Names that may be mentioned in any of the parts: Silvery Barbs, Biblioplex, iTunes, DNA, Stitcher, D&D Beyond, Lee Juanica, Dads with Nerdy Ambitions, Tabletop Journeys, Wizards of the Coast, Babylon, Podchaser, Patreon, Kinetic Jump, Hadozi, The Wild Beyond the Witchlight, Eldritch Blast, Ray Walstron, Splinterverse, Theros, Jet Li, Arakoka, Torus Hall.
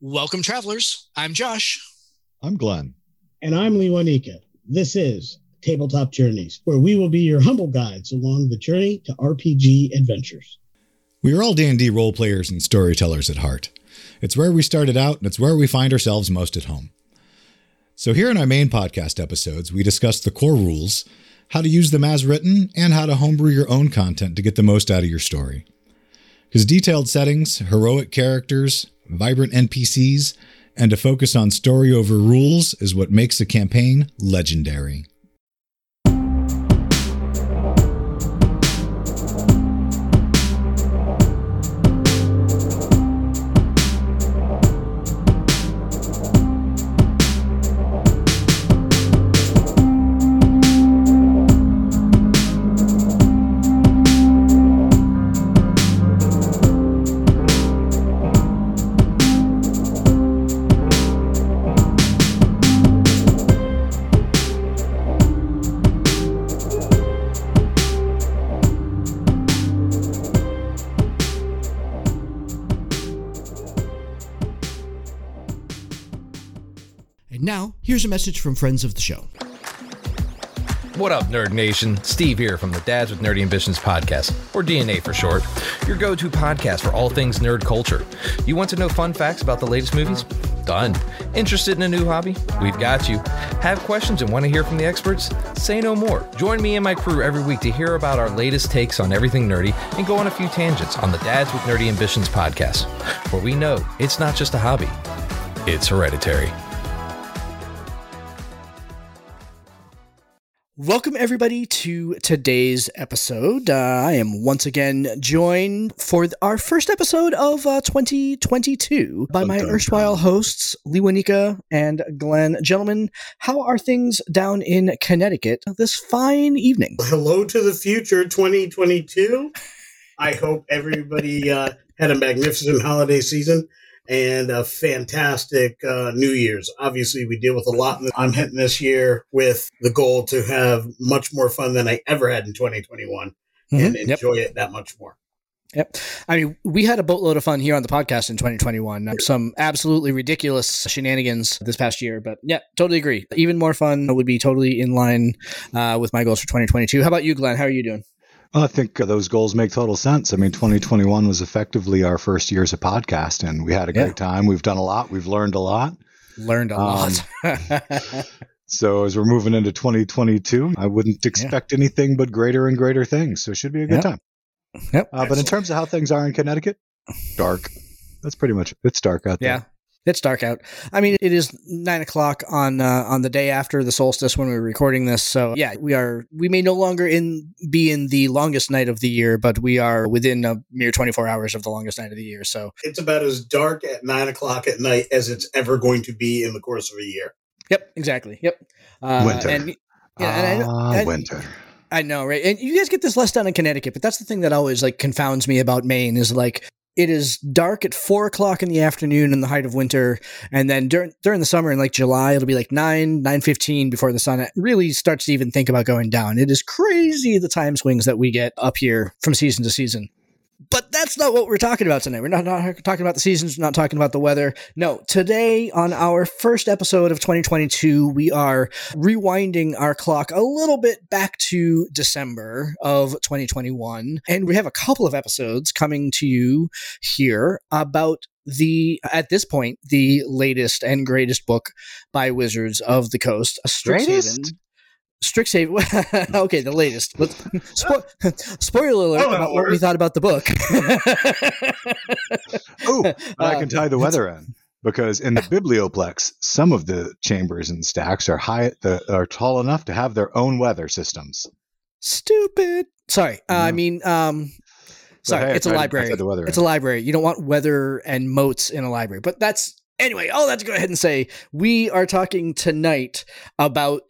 Welcome, travelers. I'm Josh. I'm Glenn. And I'm Lee Juanica. This is Tabletop Journeys, where we will be your humble guides along the journey to RPG adventures. We are all D&D role players and storytellers at heart. It's where we started out, and it's where we find ourselves most at home. So here in our main podcast episodes, we discuss the core rules, how to use them as written, and how to homebrew your own content to get the most out of your story. Because detailed settings, heroic characters, vibrant NPCs, and a focus on story over rules is what makes a campaign legendary. Here's a message from friends of the show. What up, Nerd Nation? Steve here from the Dads with Nerdy Ambitions podcast, or DNA for short, your go-to podcast for all things nerd culture. You want to know fun facts about the latest movies? Done. Interested in a new hobby? We've got you. Have questions and want to hear from the experts? Say no more. Join me and my crew every week to hear about our latest takes on everything nerdy and go on a few tangents on the Dads with Nerdy Ambitions podcast, where we know it's not just a hobby, it's hereditary. Welcome, everybody, to today's episode. I am once again joined for our first episode of 2022 by my erstwhile hosts, Lee Juanica and Glenn. Gentlemen, how are things down in Connecticut this fine evening? Hello to the future, 2022. I hope everybody had a magnificent holiday season and a fantastic New Year's. Obviously, we deal with a lot. I'm hitting this year with the goal to have much more fun than I ever had in 2021 and enjoy it that much more. Yep. I mean, we had a boatload of fun here on the podcast in 2021. Some absolutely ridiculous shenanigans this past year, but yeah, totally agree. Even more fun would be totally in line with my goals for 2022. How about you, Glenn? How are you doing? Well, I think those goals make total sense. I mean, 2021 was effectively our first year as a podcast, and we had a great time. We've done a lot. We've learned a lot. So as we're moving into 2022, I wouldn't expect anything but greater and greater things. So it should be a good time. Yep. But in terms of how things are in Connecticut, dark. That's pretty much it. It's dark out there. Yeah. It's dark out. I mean, it is 9 o'clock on the day after the solstice when we were recording this. So yeah, we may no longer be in the longest night of the year, but we are within a mere 24 hours of the longest night of the year. So it's about as dark at 9 o'clock at night as it's ever going to be in the course of a year. Yep, exactly. Yep. Winter. Winter. I know, right? And you guys get this less down in Connecticut, but that's the thing that always confounds me about Maine is it is dark at 4 o'clock in the afternoon in the height of winter. And then during the summer in July, it'll be 9:15 before the sun really starts to even think about going down. It is crazy the time swings that we get up here from season to season. But that's not what we're talking about tonight. We're not talking about the seasons. We're not talking about the weather. No, today on our first episode of 2022, we are rewinding our clock a little bit back to December of 2021. And we have a couple of episodes coming to you here about the latest and greatest book by Wizards of the Coast, Strixhaven. Okay, the latest. Spoiler alert about what we thought about the book. I can tie the weather in because in the Biblioplex, some of the chambers and stacks are tall enough to have their own weather systems. Stupid. Sorry. It's a library. It's a library. You don't want weather and moats in a library. But that's anyway. I'll have to go ahead and say we are talking tonight about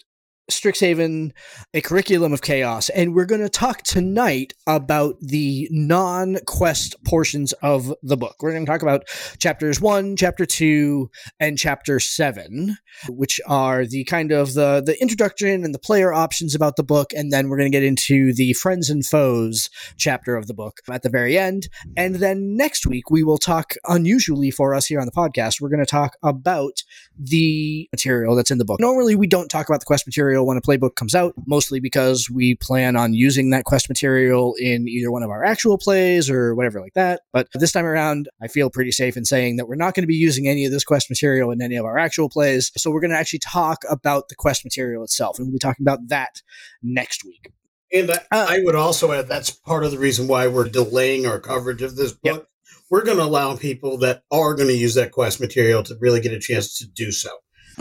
Strixhaven, A Curriculum of Chaos, and we're going to talk tonight about the non-quest portions of the book. We're going to talk about chapters 1, chapter 2, and chapter 7, which are the kind of the introduction and the player options about the book, and then we're going to get into the Friends and Foes chapter of the book at the very end. And then next week, we will talk, unusually for us here on the podcast, we're going to talk about the material that's in the book. Normally, we don't talk about the quest material when a playbook comes out, mostly because we plan on using that quest material in either one of our actual plays or whatever like that. But this time around, I feel pretty safe in saying that we're not going to be using any of this quest material in any of our actual plays. So we're going to actually talk about the quest material itself, and we'll be talking about that next week. And I would also add, that's part of the reason why we're delaying our coverage of this book. Yep. We're going to allow people that are going to use that quest material to really get a chance to do so.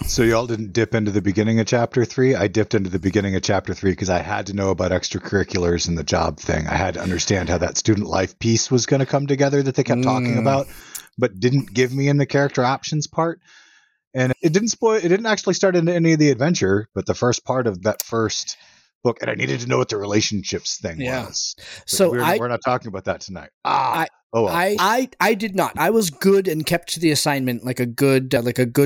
So y'all didn't dip into the beginning of chapter 3? I dipped into the beginning of chapter 3 because I had to know about extracurriculars and the job thing. I had to understand how that student life piece was going to come together that they kept talking about, but didn't give me in the character options part. And it didn't spoil. It didn't actually start into any of the adventure, but the first part of that first book, and I needed to know what the relationships thing was. So we're not talking about that tonight. I did not. I was good and kept to the assignment like a good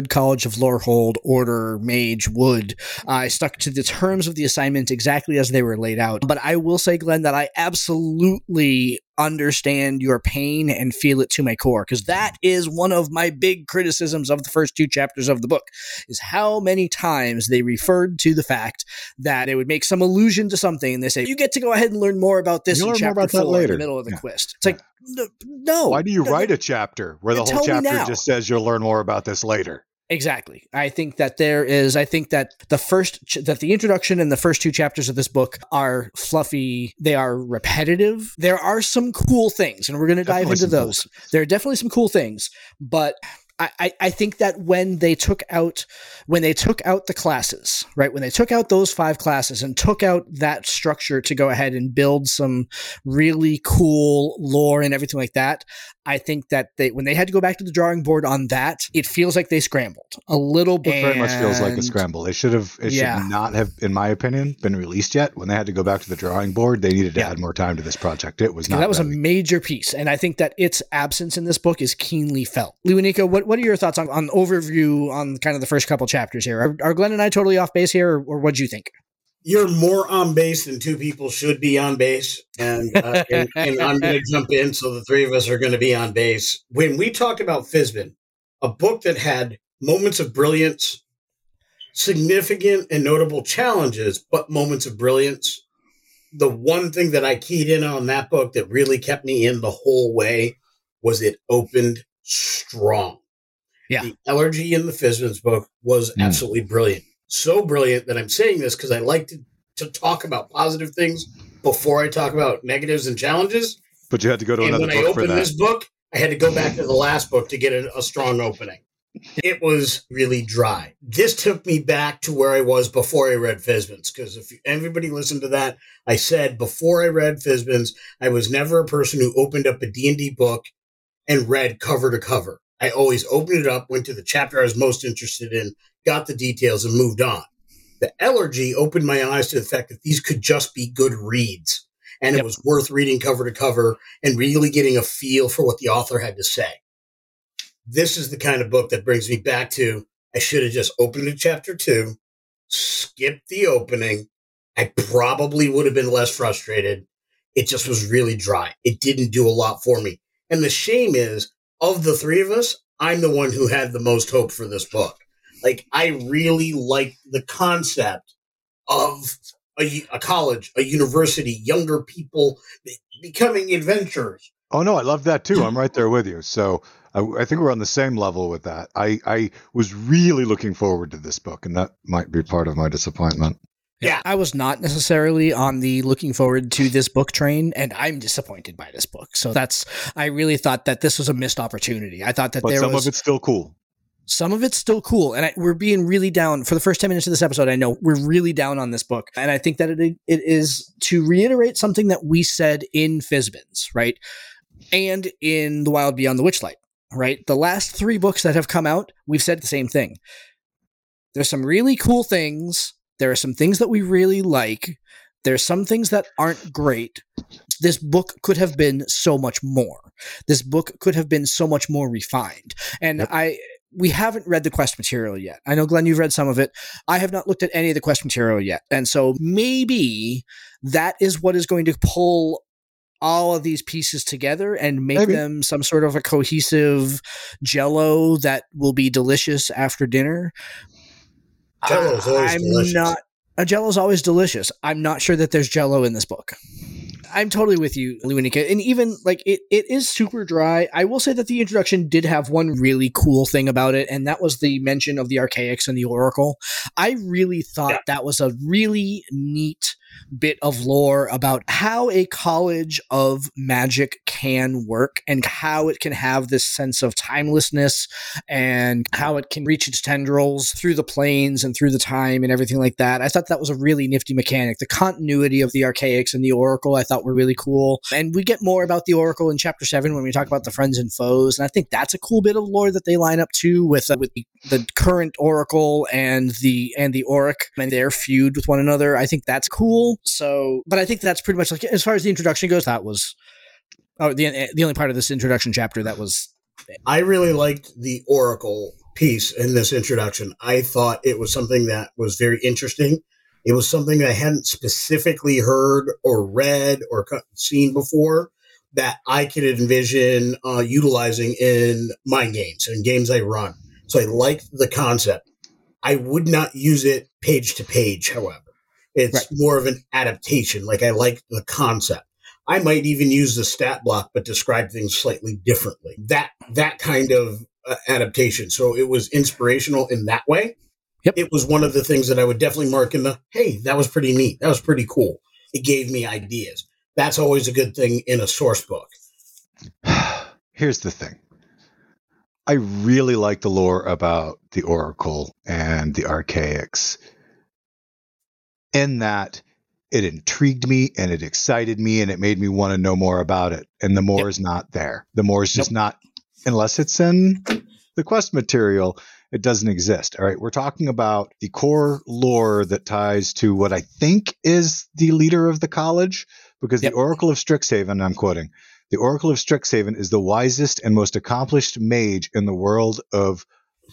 College of Lorehold Order Mage would. I stuck to the terms of the assignment exactly as they were laid out. But I will say, Glenn, that I absolutely understand your pain and feel it to my core, because that is one of my big criticisms of the first two chapters of the book, is how many times they referred to the fact that they would make some allusion to something and they say, you get to go ahead and learn more about this in chapter 4 in the middle of the quest. It's like, no. Why do you write a chapter where the whole chapter just says you'll learn more about this later? Exactly. I think that the introduction and the first two chapters of this book are fluffy. They are repetitive. There are some cool things, and we're going to dive into those. There are definitely some cool things, but I think that when they took out the classes, right? When they took out those 5 classes and took out that structure to go ahead and build some really cool lore and everything like that, I think that when they had to go back to the drawing board on that, it feels like they scrambled a little bit. It very much feels like a scramble. It should not have, in my opinion, been released yet. When they had to go back to the drawing board, they needed to add more time to this project. It was not. That was ready. A major piece, and I think that its absence in this book is keenly felt. Luanico, what are your thoughts on overview on kind of the first couple chapters here? Are Glenn and I totally off base here, or what do you think? You're more on base than 2 people should be on base. And I'm going to jump in. So the 3 of us are going to be on base. When we talked about Fizban, a book that had moments of brilliance, significant and notable challenges, but moments of brilliance. The one thing that I keyed in on that book that really kept me in the whole way was it opened strong. Yeah. The allergy in the Fizban's book was absolutely brilliant. So brilliant that I'm saying this because I like to talk about positive things before I talk about negatives and challenges. But you had to go to another book for that. And when I opened this book, I had to go back to the last book to get a strong opening. It was really dry. This took me back to where I was before I read Fizban's, because if everybody listened to that, I said before I read Fizban's, I was never a person who opened up a D&D book and read cover to cover. I always opened it up, went to the chapter I was most interested in, got the details, and moved on. The allergy opened my eyes to the fact that these could just be good reads, and it was worth reading cover to cover and really getting a feel for what the author had to say. This is the kind of book that brings me back to, I should have just opened to chapter 2, skipped the opening. I probably would have been less frustrated. It just was really dry. It didn't do a lot for me. And the shame is, of the 3 of us, I'm the one who had the most hope for this book. Like, I really liked the concept of a college, a university, younger people becoming adventurers. Oh, no, I love that, too. I'm right there with you. So I think we're on the same level with that. I was really looking forward to this book, and that might be part of my disappointment. Yeah, I was not necessarily on the looking forward to this book train, and I'm disappointed by this book. So I really thought that this was a missed opportunity. I thought that some of it's still cool. Some of it's still cool, and we're being really down. For the first 10 minutes of this episode, I know we're really down on this book, and I think that it is to reiterate something that we said in Fizban's, right? And in The Wild Beyond the Witchlight, right? The last 3 books that have come out, we've said the same thing. There's some really cool things There are some things that we really like. There's some things that aren't great. This book could have been so much more. This book could have been so much more refined. And yep. We haven't read the quest material yet. I know, Glenn, you've read some of it. I have not looked at any of the quest material yet. And so maybe that is what is going to pull all of these pieces together and make them some sort of a cohesive Jell-O that will be delicious after dinner. Jell-O is always delicious. Jell-O is always delicious. I'm not sure that there's Jell-O in this book. I'm totally with you, Luinika. And even like it is super dry. I will say that the introduction did have one really cool thing about it, and that was the mention of the archaics and the oracle. I really thought that was a really neat bit of lore about how a college of magic can work and how it can have this sense of timelessness and how it can reach its tendrils through the planes and through the time and everything like that. I thought that was a really nifty mechanic. The continuity of the archaics and the oracle I thought were really cool. And we get more about the oracle in chapter 7 when we talk about the friends and foes. And I think that's a cool bit of lore that they line up to with the current oracle and the auric and their feud with one another. I think that's cool. So, but I think that's pretty much like, as far as the introduction goes, that was the only part of this introduction chapter that was. I really liked the Oracle piece in this introduction. I thought it was something that was very interesting. It was something that I hadn't specifically heard or read or seen before that I could envision utilizing in mind games and games I run. So I liked the concept. I would not use it page to page, however. It's more of an adaptation. Like, I like the concept. I might even use the stat block, but describe things slightly differently. That kind of adaptation. So it was inspirational in that way. Yep. It was one of the things that I would definitely mark in the, hey, that was pretty neat. That was pretty cool. It gave me ideas. That's always a good thing in a source book. Here's the thing. I really like the lore about the Oracle and the Archaics. In that it intrigued me and it excited me and it made me want to know more about it. And the more is not there. The more is just not, unless it's in the quest material, it doesn't exist. All right. We're talking about the core lore that ties to what I think is the leader of the college, because the Oracle of Strixhaven, I'm quoting, the Oracle of Strixhaven is the wisest and most accomplished mage in the world of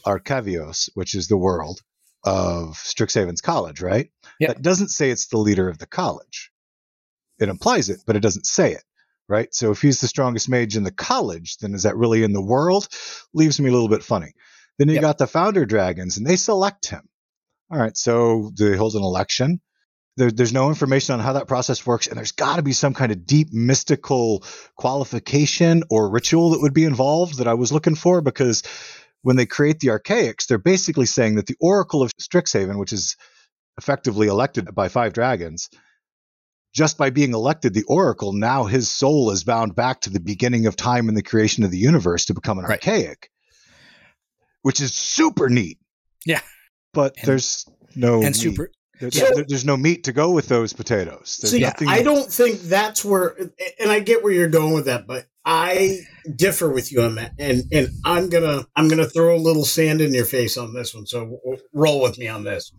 Arcavios, which is the world of Strixhaven's college, right? Yep. That doesn't say it's the leader of the college. It implies it, but it doesn't say it, right? So if he's the strongest mage in the college, then is that really in the world? Leaves me a little bit funny. Then you got the founder dragons, and they select him. All right, so they hold an election. There's no information on how that process works, and there's got to be some kind of deep mystical qualification or ritual that would be involved that I was looking for, because when they create the Archaics, they're basically saying that the Oracle of Strixhaven, which is effectively elected by 5 dragons, just by being elected the Oracle, now his soul is bound back to the beginning of time and the creation of the universe to become an Archaic, which is super neat. Yeah. But there's no meat. There's no meat to go with those potatoes. There's nothing I don't think that's where, and I get where you're going with that, but I differ with you on that, and I'm gonna throw a little sand in your face on this one. So roll with me on this.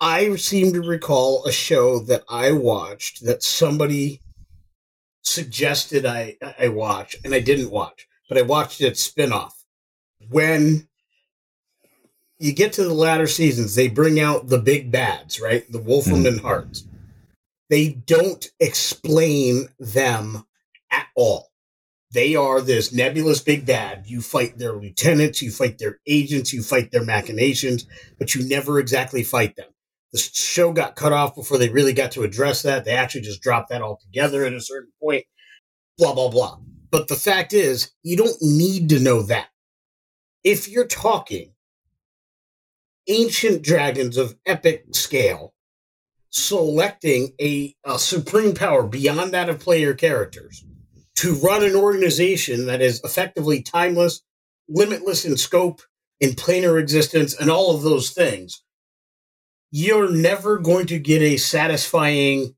I seem to recall a show that I watched that somebody suggested I watch, and I didn't watch, but I watched its spinoff. When you get to the latter seasons, they bring out the big bads, right? The Wolferman Hearts. They don't explain them at all. They are this nebulous big bad. You fight their lieutenants, you fight their agents, you fight their machinations, but you never exactly fight them. The show got cut off before they really got to address that. They actually just dropped that all together at a certain point, blah, blah, blah. But the fact is, you don't need to know that. If you're talking ancient dragons of epic scale, selecting a supreme power beyond that of player characters, to run an organization that is effectively timeless, limitless in scope, in planar existence, and all of those things, you're never going to get a satisfying,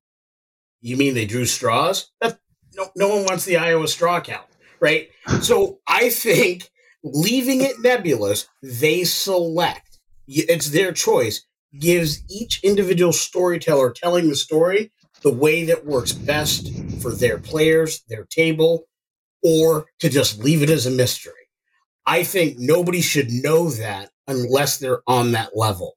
you mean they drew straws? No one wants the Iowa straw count, right? So I think leaving it nebulous, they select. It's their choice. gives each individual storyteller telling the story the way that works best for their players, their table, or to just leave it as a mystery. I think nobody should know that unless they're on that level.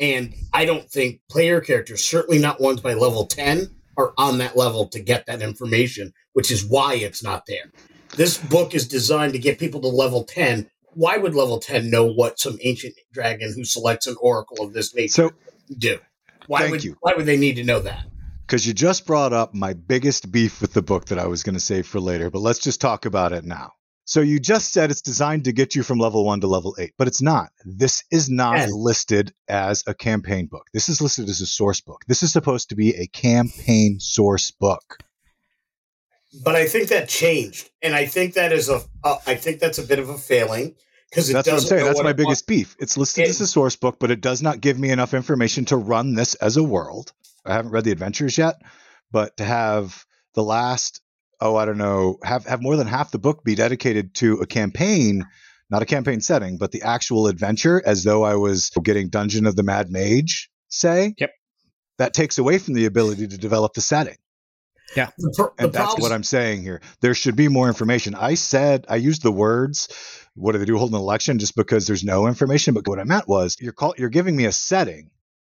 And I don't think player characters, certainly not ones by level 10, are on that level to get that information, which is why it's not there. This book is designed to get people to level 10. Why would level 10 know what some ancient dragon who selects an oracle of this nature do? Why would they need to know that? Because you just brought up my biggest beef with the book that I was going to save for later, but let's just talk about it now. So you just said it's designed to get you from level 1 to level 8, but it's not. This is not listed as a campaign book. This is listed as a source book. This is supposed to be a campaign source book. But I think that changed, and I think that is I think that's a bit of a failing because it doesn't. That's what I'm saying. That's my biggest beef. It's listed as a source book, but it does not give me enough information to run this as a world. I haven't read the adventures yet, but to have the last, have more than half the book be dedicated to a campaign, not a campaign setting, but the actual adventure, as though I was getting Dungeon of the Mad Mage, say. Yep. That takes away from the ability to develop the setting. Yeah. And that's what I'm saying here. There should be more information. I used the words, what do they do, hold an election just because there's no information? But what I meant was you're giving me a setting,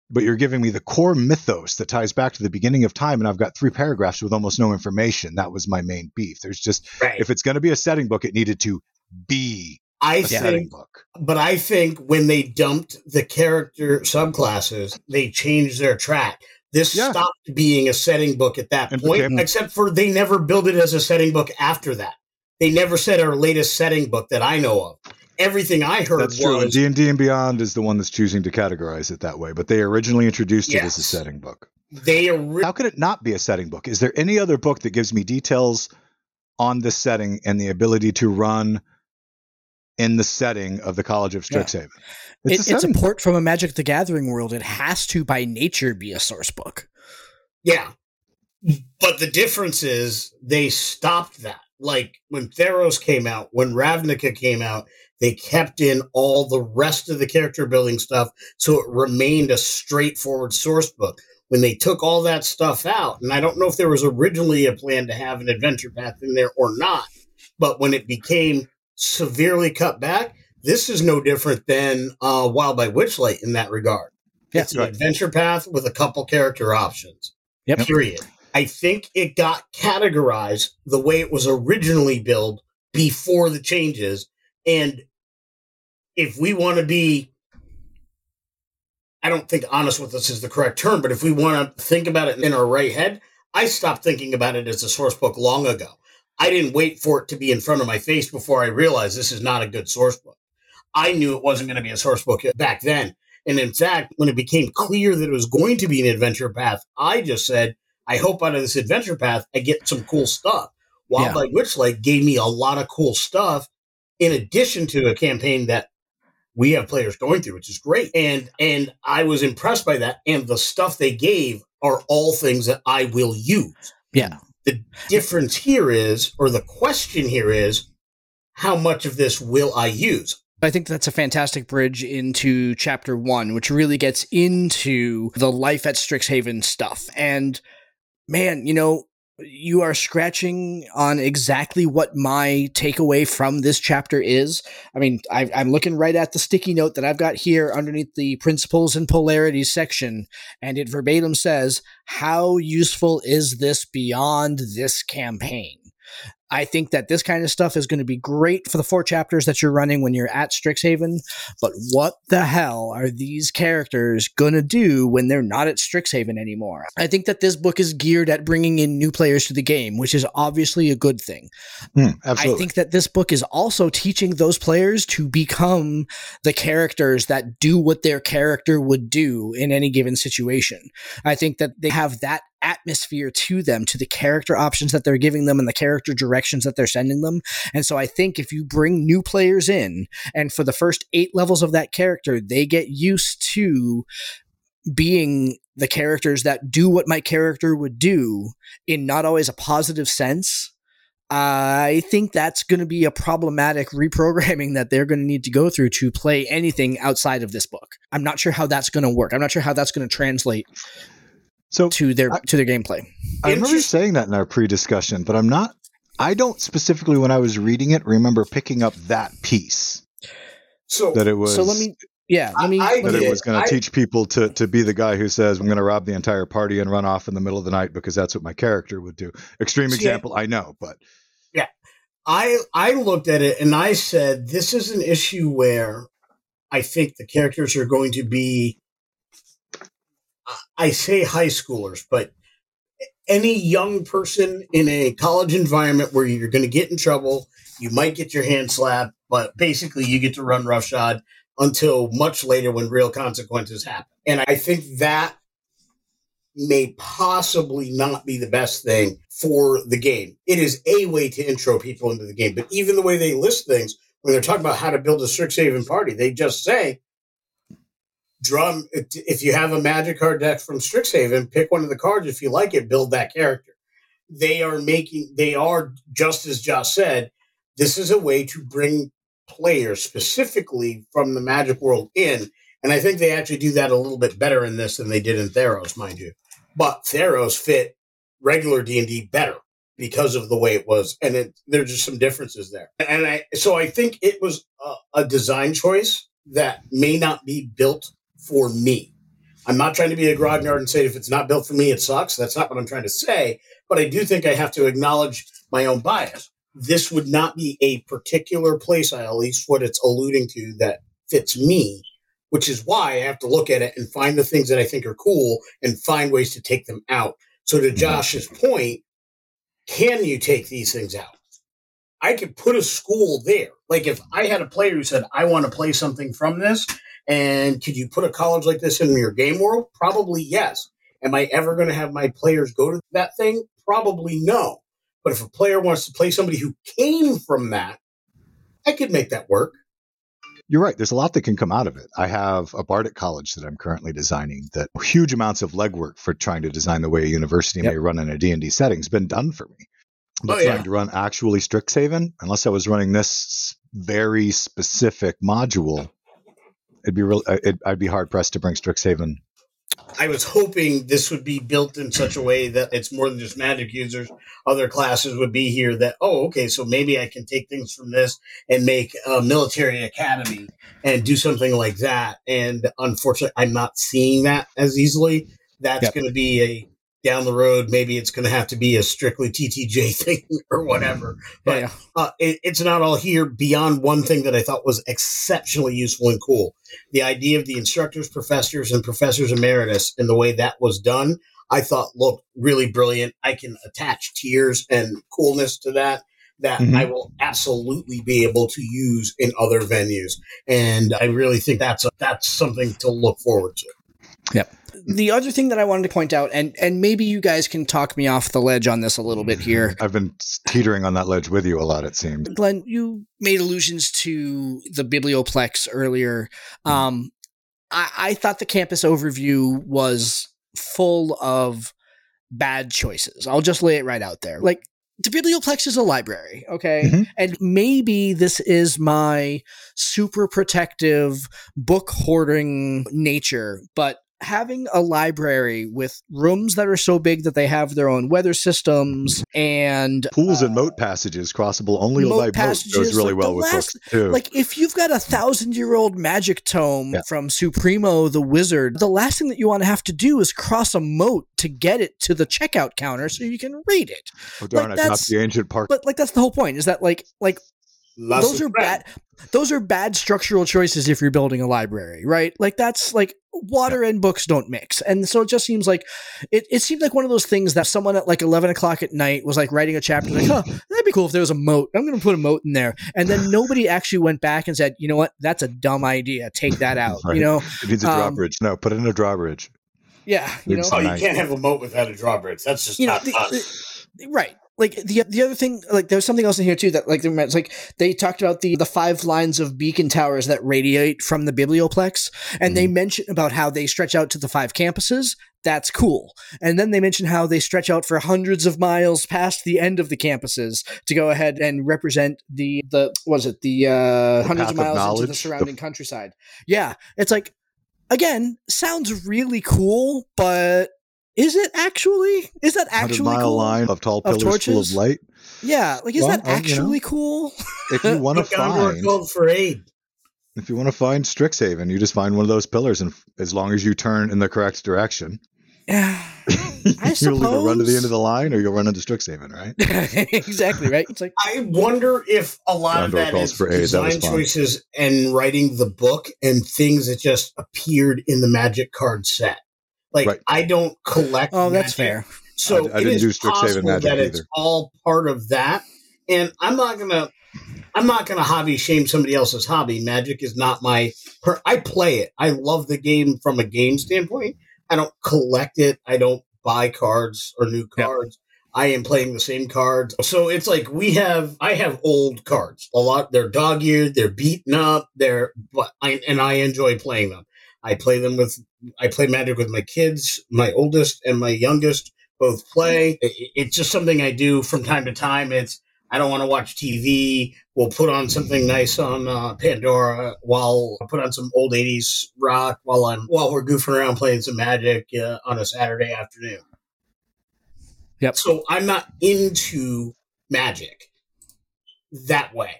but you're giving me the core mythos that ties back to the beginning of time. And I've got 3 paragraphs with almost no information. That was my main beef. There's just, If it's going to be a setting book, it needed to be setting book. But I think when they dumped the character subclasses, they changed their track. This stopped being a setting book at that point, except for they never billed it as a setting book after that. They never said our latest setting book that I know of. Everything I heard was... That's true. D&D and Beyond is the one that's choosing to categorize it that way, but they originally introduced it as a setting book. How could it not be a setting book? Is there any other book that gives me details on the setting and the ability to run in the setting of the College of Strixhaven? Yeah. It's a port from a Magic the Gathering world. It has to, by nature, be a source book. Yeah. But the difference is they stopped that. Like when Theros came out, when Ravnica came out, they kept in all the rest of the character building stuff. So it remained a straightforward source book. When they took all that stuff out, and I don't know if there was originally a plan to have an adventure path in there or not, but when it became severely cut back, this is no different than Wild by Witchlight in that regard. It's an adventure path with a couple character options. Yep. Period. I think it got categorized the way it was originally billed before the changes. And if we want to be, I don't think honest with us is the correct term, but if we want to think about it in our right head, I stopped thinking about it as a source book long ago. I didn't wait for it to be in front of my face before I realized this is not a good source book. I knew it wasn't going to be a source book back then. And in fact, when it became clear that it was going to be an adventure path, I just said, I hope out of this adventure path, I get some cool stuff. Wild by Witchlight gave me a lot of cool stuff in addition to a campaign that we have players going through, which is great. And I was impressed by that. And the stuff they gave are all things that I will use. Yeah. The difference here is, or the question here is, how much of this will I use? I think that's a fantastic bridge into Chapter 1, which really gets into the life at Strixhaven stuff. And man, you are scratching on exactly what my takeaway from this chapter is. I mean, I'm looking right at the sticky note that I've got here underneath the Principles and Polarities section, and it verbatim says, how useful is this beyond this campaign? I think that this kind of stuff is going to be great for the 4 chapters that you're running when you're at Strixhaven, but what the hell are these characters going to do when they're not at Strixhaven anymore? I think that this book is geared at bringing in new players to the game, which is obviously a good thing. Absolutely. I think that this book is also teaching those players to become the characters that do what their character would do in any given situation. I think that they have that atmosphere to them, to the character options that they're giving them and the character directions that they're sending them. And so I think if you bring new players in and for the first 8 levels of that character, they get used to being the characters that do what my character would do in not always a positive sense. I think that's going to be a problematic reprogramming that they're going to need to go through to play anything outside of this book. I'm not sure how that's going to work. I'm not sure how that's going to translate to their gameplay. I remember saying that in our pre-discussion, but I don't specifically when I was reading it remember picking up that piece. It was going to teach people to be the guy who says, I'm going to rob the entire party and run off in the middle of the night because that's what my character would do. Extreme example, I know, but. Yeah. I looked at it and I said, this is an issue where I think the characters are going to be, I say high schoolers, but any young person in a college environment where you're going to get in trouble, you might get your hand slapped, but basically you get to run roughshod until much later when real consequences happen. And I think that may possibly not be the best thing for the game. It is a way to intro people into the game, but even the way they list things, when they're talking about how to build a Strixhaven party, they just say, if you have a magic card deck from Strixhaven, pick one of the cards. If you like it, build that character. They are, just as Josh said, this is a way to bring players specifically from the magic world in. And I think they actually do that a little bit better in this than they did in Theros, mind you. But Theros fit regular D&D better because of the way it was. And there's just some differences there. And I think it was a design choice that may not be built for me. I'm not trying to be a grognard and say, if it's not built for me, it sucks. That's not what I'm trying to say. But I do think I have to acknowledge my own bias. This would not be a particular place, at least what it's alluding to, that fits me, which is why I have to look at it and find the things that I think are cool and find ways to take them out. So to Josh's point, can you take these things out? I could put a school there. Like if I had a player who said, I want to play something from this, and could you put a college like this in your game world? Probably yes. Am I ever going to have my players go to that thing? Probably no. But if a player wants to play somebody who came from that, I could make that work. You're right. There's a lot that can come out of it. I have a Bard at college that I'm currently designing that huge amounts of legwork for trying to design the way a university may run in a D&D setting has been done for me. But trying to run actually Strixhaven, unless I was running this very specific module, I'd be hard pressed to bring Strixhaven. I was hoping this would be built in such a way that it's more than just magic users. Other classes would be here that, so maybe I can take things from this and make a military academy and do something like that. And unfortunately, I'm not seeing that as easily. That's going to be down the road, maybe it's going to have to be a strictly TTJ thing or whatever. But it's not all here beyond one thing that I thought was exceptionally useful and cool. The idea of the instructors, professors, and professors emeritus and the way that was done, I thought looked really brilliant. I can attach tiers and coolness to that I will absolutely be able to use in other venues. And I really think that's something to look forward to. Yep. The other thing that I wanted to point out, and maybe you guys can talk me off the ledge on this a little bit here. I've been teetering on that ledge with you a lot, it seems. Glenn, you made allusions to the Biblioplex earlier. I thought the campus overview was full of bad choices. I'll just lay it right out there. Like, the Biblioplex is a library, okay? Mm-hmm. And maybe this is my super protective book hoarding nature, but having a library with rooms that are so big that they have their own weather systems and pools and moat passages crossable only by moat goes really well with books too. Like if you've got 1,000-year-old magic tome from Supremo the Wizard, the last thing that you want to have to do is cross a moat to get it to the checkout counter so you can read it. Oh darn! I dropped the ancient park. But like that's the whole point. Is that like. Those are bad structural choices if you're building a library, right? Like that's like water and books don't mix. And so it just seems like it seemed like one of those things that someone at like 11 o'clock at night was like writing a chapter like, oh, that'd be cool if there was a moat. I'm going to put a moat in there. And then nobody actually went back and said, you know what? That's a dumb idea. Take that out. Right. You know, it needs a drawbridge. No, put in a drawbridge. Yeah. You know? Oh, you can't have a moat without a drawbridge. That's just not us. Right. Like the other thing, like there's something else in here too that like it's like they talked about the 5 lines of beacon towers that radiate from the Biblioplex, and they mention about how they stretch out to the 5 campuses. That's cool. And then they mention how they stretch out for hundreds of miles past the end of the campuses to go ahead and represent the hundreds of miles into the surrounding countryside. Yeah, it's like again, sounds really cool, but is it actually? Is that actually 100-mile cool? Line of tall pillars of full of light. Yeah, like, is that actually cool? If you want to find Strixhaven, you just find one of those pillars, and as long as you turn in the correct direction, yeah, I suppose you'll either run to the end of the line or you'll run into Strixhaven, right? Exactly, right. It's like, I wonder if a lot of that is design choices and writing the book and things that just appeared in the Magic card set. Like, right. I don't collect. Oh, Magic. That's fair. So I didn't do Strixhaven Magic that either. It's all part of that, and I'm not gonna hobby shame somebody else's hobby. Magic is not my. I play it. I love the game from a game standpoint. I don't collect it. I don't buy cards or new cards. Yep. I am playing the same cards. So it's like I have old cards. A lot, they're dog-eared, they're beaten up, and I enjoy playing them. I play Magic with my kids, my oldest and my youngest both play. It's just something I do from time to time. I don't want to watch TV. We'll put on something nice on Pandora while I put on some old 80s rock while we're goofing around playing some Magic on a Saturday afternoon. Yep. So I'm not into Magic that way.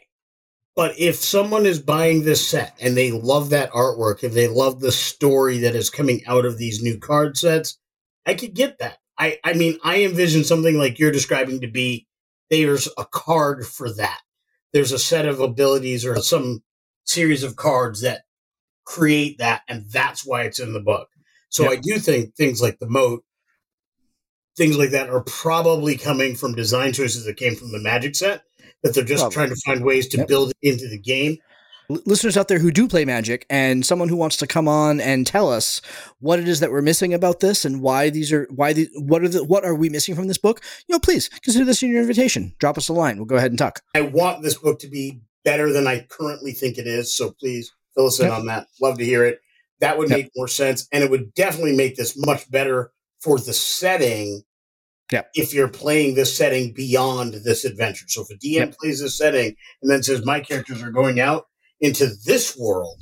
But if someone is buying this set and they love that artwork and they love the story that is coming out of these new card sets, I could get that. I mean, I envision something like you're describing to be there's a card for that. There's a set of abilities or some series of cards that create that, and that's why it's in the book. So yep. I do think things like the moat, things like that are probably coming from design choices that came from the Magic set, that they're just trying to find ways to build it into the game. Listeners out there who do play Magic and someone who wants to come on and tell us what it is that we're missing about this and what are we missing from this book? Please consider this in your invitation. Drop us a line. We'll go ahead and talk. I want this book to be better than I currently think it is. So please fill us in on that. Love to hear it. That would make more sense. And it would definitely make this much better for the setting. Yep. If you're playing this setting beyond this adventure. So if a DM plays this setting and then says, my characters are going out into this world,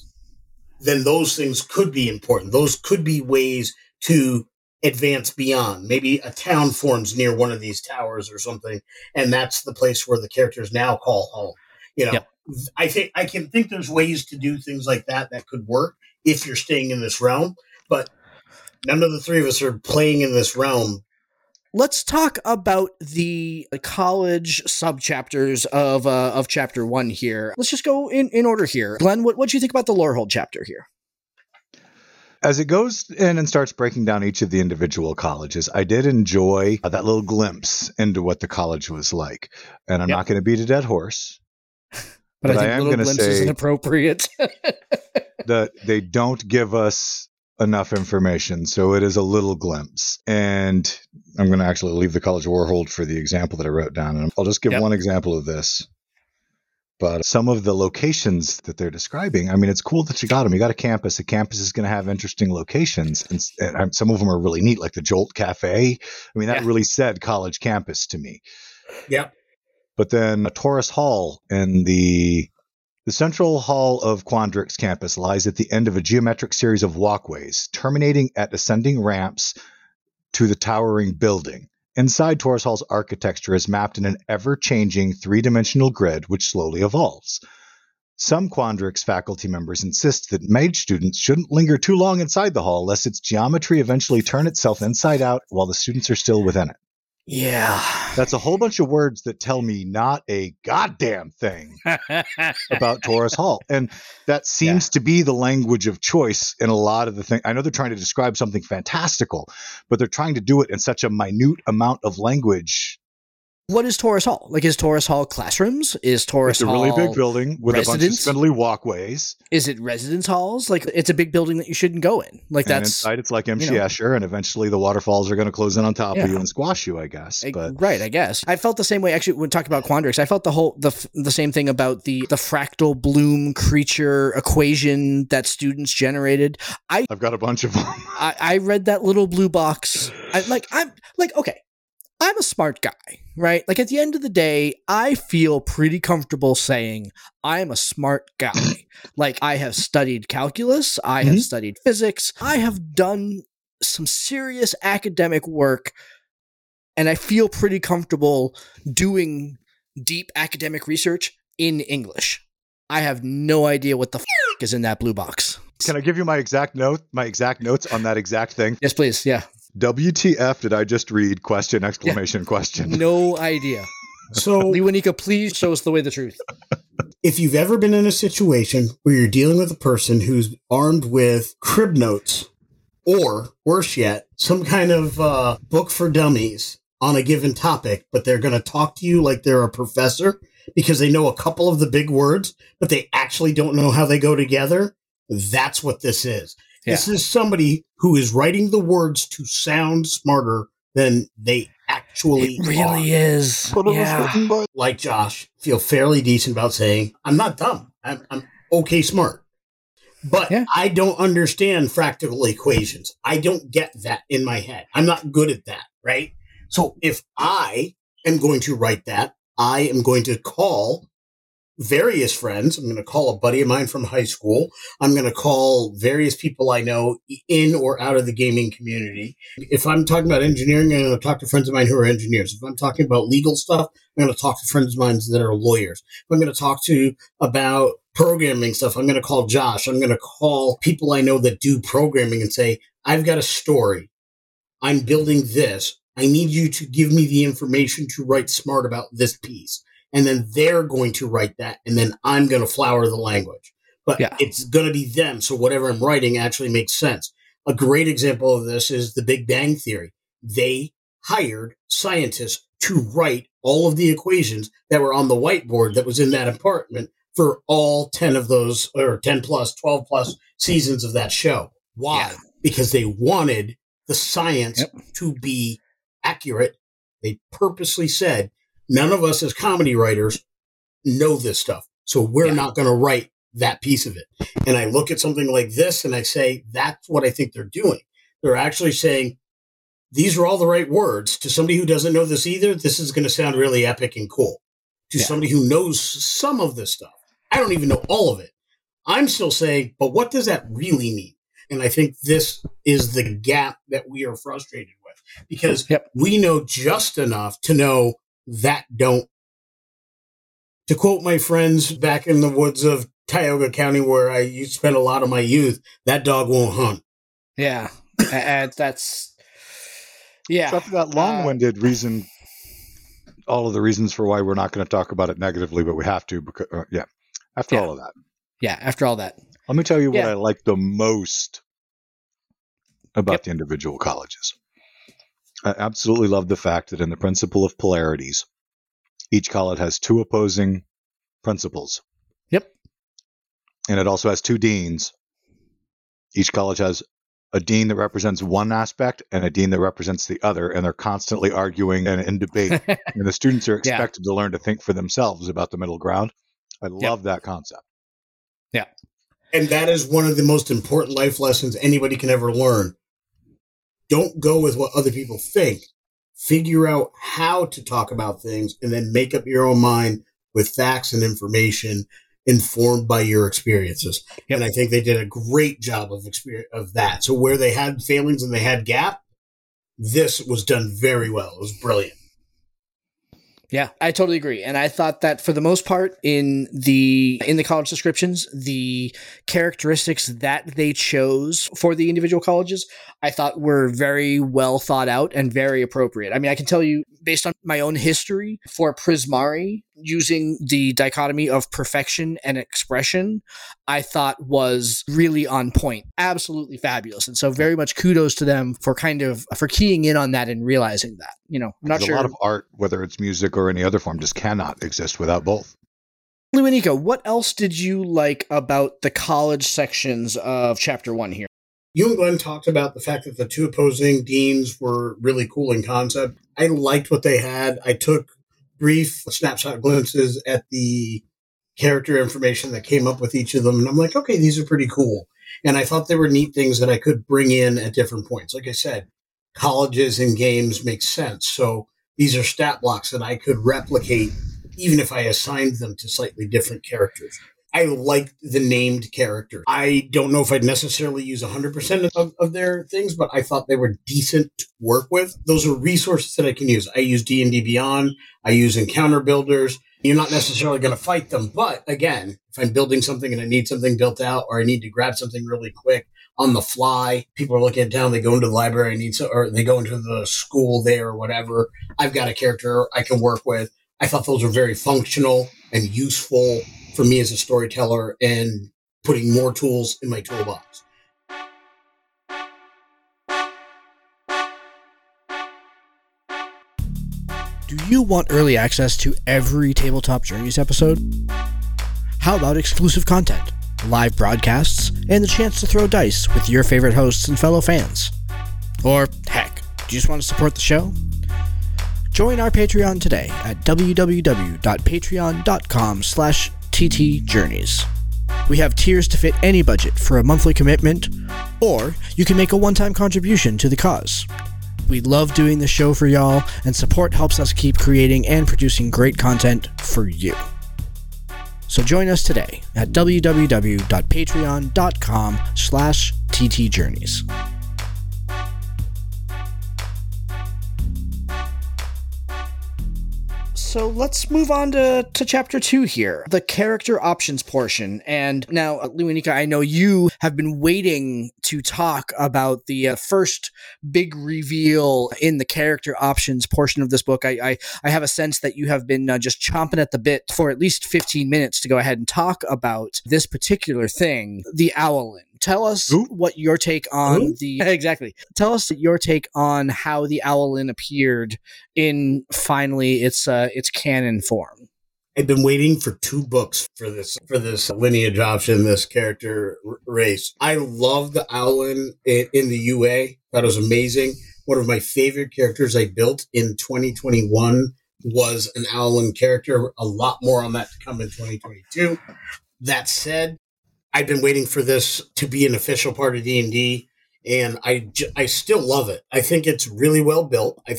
then those things could be important. Those could be ways to advance beyond. Maybe a town forms near one of these towers or something, and that's the place where the characters now call home. I can think there's ways to do things like that that could work if you're staying in this realm, but none of the three of us are playing in this realm. Let's talk about the college subchapters of chapter 1 here. Let's just go in order here. Glenn, what do you think about the Lorehold chapter here? As it goes in and starts breaking down each of the individual colleges, I did enjoy that little glimpse into what the college was like. And I'm not going to beat a dead horse. but I think I am going to say isn't appropriate. that they don't give us enough information, so it is a little glimpse, and I'm going to actually leave the College of Lorehold for the example that I wrote down, and I'll just give one example of this. But some of the locations that they're describing, I mean, it's cool that you got them. You got a campus. The campus is going to have interesting locations, and some of them are really neat, like the Jolt Cafe. I mean, that really said college campus to me. Yeah. But then a Torus Hall and the central hall of Quandrix campus lies at the end of a geometric series of walkways, terminating at ascending ramps to the towering building. Inside, Torus Hall's architecture is mapped in an ever-changing three-dimensional grid which slowly evolves. Some Quandrix faculty members insist that mage students shouldn't linger too long inside the hall, lest its geometry eventually turn itself inside out while the students are still within it. Yeah. That's a whole bunch of words that tell me not a goddamn thing about Torus Hall. And that seems to be the language of choice in a lot of the things. I know they're trying to describe something fantastical, but they're trying to do it in such a minute amount of language. What is Torus Hall? Like, is Torus Hall classrooms? Is Torus Hall a really big building with a bunch of spindly walkways? Is it residence halls? Like, it's a big building that you shouldn't go in. Like, and that's inside, it's like M. Escher, and eventually the waterfalls are going to close in on top of you and squash you, I guess. But right, I guess I felt the same way. Actually, when talking about Quandrix, I felt the same thing about the fractal bloom creature equation that students generated. I've got a bunch of them. I read that little blue box. I'm like, okay, I'm a smart guy. right? Like, at the end of the day, I feel pretty comfortable saying I'm a smart guy. Like, I have studied calculus. I have studied physics. I have done some serious academic work, and I feel pretty comfortable doing deep academic research in English. I have no idea what the is in that blue box. Can I give you my exact note? My exact notes on that exact thing? Yes, please. Yeah. WTF did I just read? Question, exclamation, question. No idea. So Lewanika, please show us the way, the truth. If you've ever been in a situation where you're dealing with a person who's armed with crib notes or, worse yet, some kind of book for dummies on a given topic, but they're going to talk to you like they're a professor because they know a couple of the big words, but they actually don't know how they go together, that's what this is. Yeah. This is somebody who is writing the words to sound smarter than they actually are. It really is. Yeah. Like Josh, feel fairly decent about saying, I'm not dumb. I'm okay smart. But I don't understand fractal equations. I don't get that in my head. I'm not good at that, right? So if I am going to write that, I am going to call various friends. I'm going to call a buddy of mine from high school. I'm going to call various people I know in or out of the gaming community. If I'm talking about engineering, I'm going to talk to friends of mine who are engineers. If I'm talking about legal stuff, I'm going to talk to friends of mine that are lawyers. If I'm going to talk to about programming stuff, I'm going to call Josh. I'm going to call people I know that do programming and say, I've got a story. I'm building this. I need you to give me the information to write smart about this piece. And then they're going to write that, and then I'm going to flower the language. But it's going to be them, so whatever I'm writing actually makes sense. A great example of this is the Big Bang Theory. They hired scientists to write all of the equations that were on the whiteboard that was in that apartment for all 10 of those, or 10 plus, 12 plus seasons of that show. Why? Yeah. Because they wanted the science to be accurate. They purposely said, none of us as comedy writers know this stuff, so we're not going to write that piece of it. And I look at something like this and I say, that's what I think they're doing. They're actually saying, these are all the right words. To somebody who doesn't know this either, this is going to sound really epic and cool. To somebody who knows some of this stuff, I don't even know all of it. I'm still saying, but what does that really mean? And I think this is the gap that we are frustrated with, because we know just enough to know that don't. To quote my friends back in the woods of Tioga County, where I used to spend a lot of my youth, that dog won't hunt. Yeah. That's, yeah. So after that long-winded reason, all of the reasons for why we're not going to talk about it negatively, but we have to, because, after all of that. Yeah, after all that. Let me tell you what I like the most about the individual colleges. I absolutely love the fact that in the principle of polarities, each college has two opposing principals. Yep. And it also has two deans. Each college has a dean that represents one aspect and a dean that represents the other, and they're constantly arguing and in debate. And the students are expected to learn to think for themselves about the middle ground. I love that concept. Yeah. And that is one of the most important life lessons anybody can ever learn. Don't go with what other people think. Figure out how to talk about things and then make up your own mind with facts and information informed by your experiences. Yep. And I think they did a great job of that. So where they had failings and they had gap, this was done very well. It was brilliant. Yeah, I totally agree. And I thought that for the most part in the college descriptions, the characteristics that they chose for the individual colleges, I thought were very well thought out and very appropriate. I mean, I can tell you based on my own history for Prismari, using the dichotomy of perfection and expression, I thought was really on point. Absolutely fabulous. And so very much kudos to them for for keying in on that and realizing that, I'm not sure. A lot of art, whether it's music or any other form, just cannot exist without both. Lewanika, what else did you like about the college sections of chapter 1 here? You and Glenn talked about the fact that the two opposing deans were really cool in concept. I liked what they had. I took brief snapshot glimpses at the character information that came up with each of them. And I'm like, okay, these are pretty cool. And I thought they were neat things that I could bring in at different points. Like I said, colleges and games make sense. So these are stat blocks that I could replicate even if I assigned them to slightly different characters. I liked the named characters. I don't know if I'd necessarily use 100% of their things, but I thought they were decent to work with. Those are resources that I can use. I use D&D Beyond. I use encounter builders. You're not necessarily going to fight them, but again, if I'm building something and I need something built out or I need to grab something really quick on the fly, people are looking at town, they go into the library, or they go into the school there or whatever. I've got a character I can work with. I thought those were very functional and useful for me as a storyteller and putting more tools in my toolbox. Do you want early access to every Tabletop Journeys episode? How about exclusive content, live broadcasts, and the chance to throw dice with your favorite hosts and fellow fans? Or, heck, do you just want to support the show? Join our Patreon today at www.patreon.com/ttjourneys. We have tiers to fit any budget for a monthly commitment, or you can make a one-time contribution to the cause. We love doing the show for y'all, and support helps us keep creating and producing great content for you. So join us today at www.patreon.com/ttjourneys. So let's move on to Chapter 2 here, the character options portion. And now, Lou and Nika, I know you have been waiting to talk about the first big reveal in the character options portion of this book. I have a sense that you have been just chomping at the bit for at least 15 minutes to go ahead and talk about this particular thing, the Owlin. Tell us what your take on Tell us your take on how the Owlin appeared in finally its canon form. I've been waiting for two books for this lineage option, this character race. I love the Owlin in the UA. That was amazing. One of my favorite characters I built in 2021 was an Owlin character. A lot more on that to come in 2022. That said, I've been waiting for this to be an official part of D&D, and I still love it. I think it's really well built. I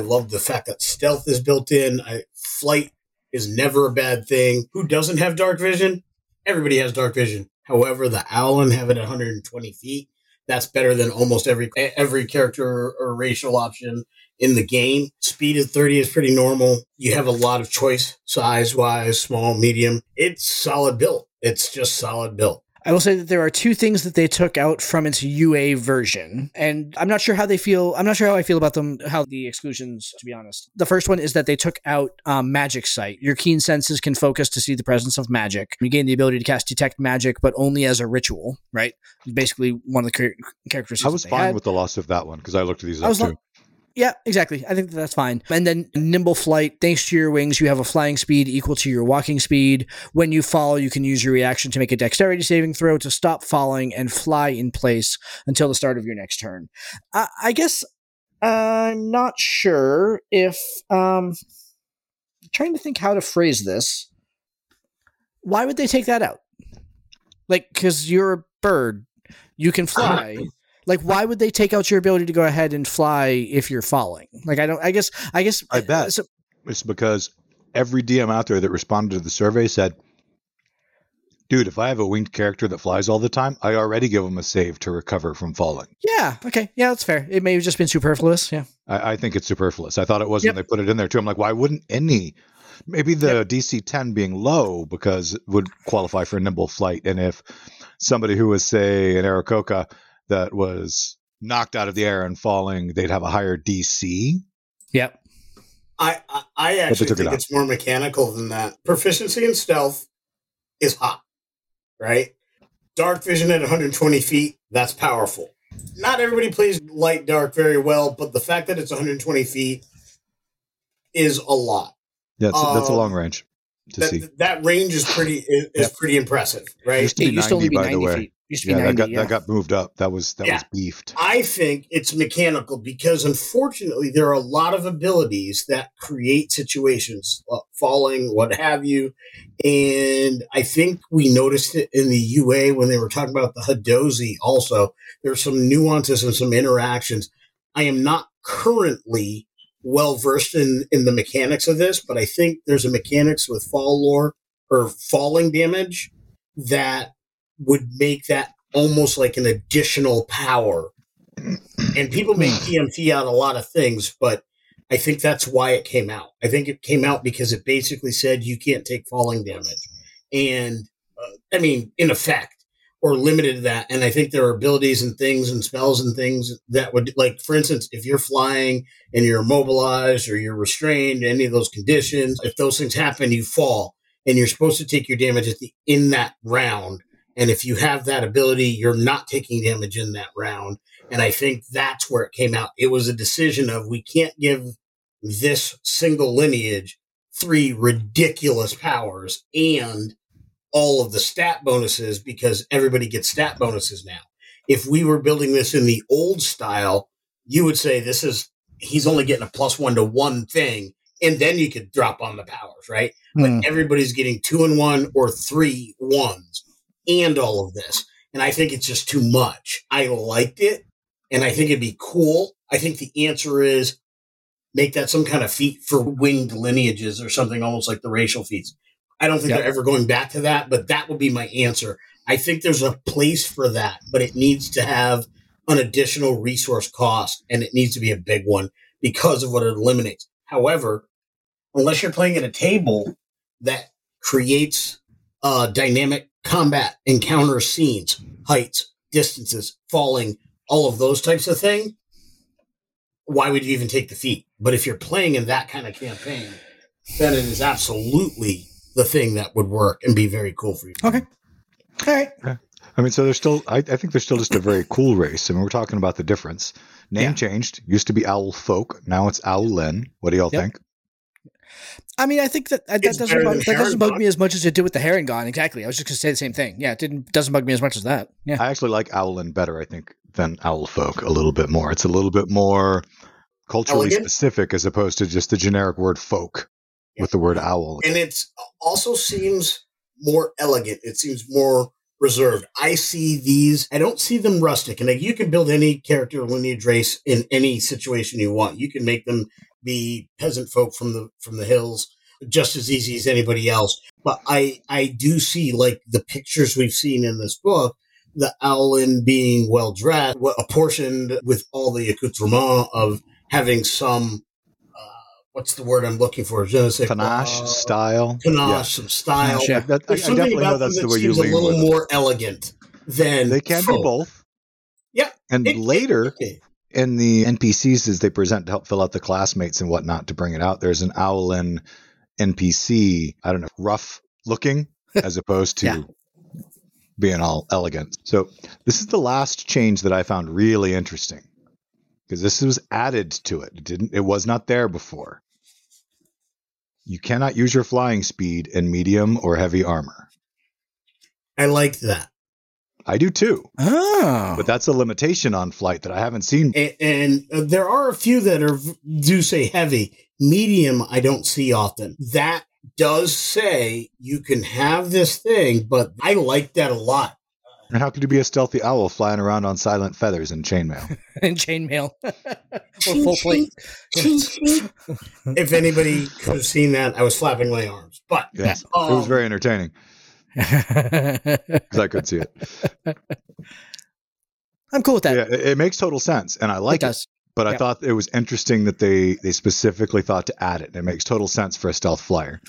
love the fact that stealth is built in. Flight is never a bad thing. Who doesn't have dark vision? Everybody has dark vision. However, the Owlin have it at 120 feet. That's better than almost every character or racial option in the game. Speed at 30 is pretty normal. You have a lot of choice, size-wise, small, medium. It's solid built. It's just solid built. I will say that there are two things that they took out from its UA version, and I'm not sure how I feel about them, how the exclusions, to be honest. The first one is that they took out magic sight. Your keen senses can focus to see the presence of magic. You gain the ability to cast detect magic, but only as a ritual, right? Basically, one of the characteristics I was fine with the loss of that one, because I looked at these up too. Yeah, exactly. I think that's fine. And then nimble flight, thanks to your wings, you have a flying speed equal to your walking speed. When you fall, you can use your reaction to make a dexterity saving throw to stop falling and fly in place until the start of your next turn. I guess I'm not sure if... I'm trying to think how to phrase this. Why would they take that out? Like, because you're a bird. You can fly... Like, why would they take out your ability to go ahead and fly if you're falling? Like, I guess. I bet it's because every DM out there that responded to the survey said, dude, if I have a winged character that flies all the time, I already give them a save to recover from falling. Yeah. Okay. Yeah, that's fair. It may have just been superfluous. Yeah. I think it's superfluous. I thought it was when they put it in there too. I'm like, why wouldn't any? Maybe the DC 10 being low because it would qualify for nimble flight. And if somebody who was, say, an Arakoka that was knocked out of the air and falling, they'd have a higher DC. Yep. I actually think it's more mechanical than that. Proficiency in stealth is hot, right? Dark vision at 120 feet, that's powerful. Not everybody plays light dark very well, but the fact that it's 120 feet is a lot. Yeah, that's a long range to see. That range is pretty impressive, right? It used to be 90, by the way. That got moved up. That was beefed. I think it's mechanical because, unfortunately, there are a lot of abilities that create situations, falling, what have you. And I think we noticed it in the UA when they were talking about the Hadozi also. There's some nuances and some interactions. I am not currently well-versed in the mechanics of this, but I think there's a mechanics with fall lore or falling damage that would make that almost like an additional power. And people make TMT out a lot of things, but I think that's why it came out. I think it came out because it basically said you can't take falling damage. And, I mean, in effect, or limited that. And I think there are abilities and things and spells and things that would, like, for instance, if you're flying and you're immobilized or you're restrained, any of those conditions, if those things happen, you fall. And you're supposed to take your damage at the in that round. And if you have that ability, you're not taking damage in that round. And I think that's where it came out. It was a decision of, we can't give this single lineage three ridiculous powers and all of the stat bonuses, because everybody gets stat bonuses now. If we were building this in the old style, you would say this is, he's only getting a +1 to one thing. And then you could drop on the powers, right? But everybody's getting 2 and 1 or 3 ones and all of this. And I think it's just too much. I liked it. And I think it'd be cool. I think the answer is make that some kind of feat for winged lineages or something, almost like the racial feats. I don't think they're ever going back to that, but that would be my answer. I think there's a place for that, but it needs to have an additional resource cost, and it needs to be a big one because of what it eliminates. However, unless you're playing at a table that creates dynamic combat, encounter scenes, heights, distances, falling, all of those types of things, why would you even take the feat? But if you're playing in that kind of campaign, then it is absolutely the thing that would work and be very cool for you. Okay. All right. Yeah. I mean, so there's still, I think there's still just a very cool race. I mean, we're talking about the difference. Name changed. Used to be Owl Folk. Now it's Owlin. What do y'all think? I mean, I think that doesn't bug me as much as it did with the Herringon. Exactly. I was just going to say the same thing. Yeah, it doesn't bug me as much as that. Yeah. I actually like Owlin better, I think, than Owl Folk a little bit more. It's a little bit more culturally specific as opposed to just the generic word folk with the word owl. And it also seems more elegant. It seems more reserved. I see these, I don't see them rustic. And you can build any character lineage race in any situation you want. You can make them be peasant folk from the hills just as easy as anybody else. But I do see, like, the pictures we've seen in this book, the Owlin being well dressed, apportioned with all the accoutrement of having some what's the word I'm looking for? Panache, style. Some style. Yeah. I definitely know that's the way you lean with it. A little more elegant than they can be both. Yeah. And later in the NPCs, as they present to help fill out the classmates and whatnot to bring it out, there's an Owlin NPC, I don't know, rough looking as opposed to being all elegant. So this is the last change that I found really interesting, because this was added to it. It was not there before. You cannot use your flying speed in medium or heavy armor. I like that. I do too. Oh. But that's a limitation on flight that I haven't seen. And there are a few that do say heavy. Medium, I don't see often. That does say you can have this thing, but I like that a lot. And how could you be a stealthy owl flying around on silent feathers and chainmail? Or full plate. If anybody could have seen that, I was flapping my arms. But yes, it was very entertaining. Because I could see it. I'm cool with that. Yeah, it makes total sense, and I like it. But I thought it was interesting that they specifically thought to add it. It makes total sense for a stealth flyer.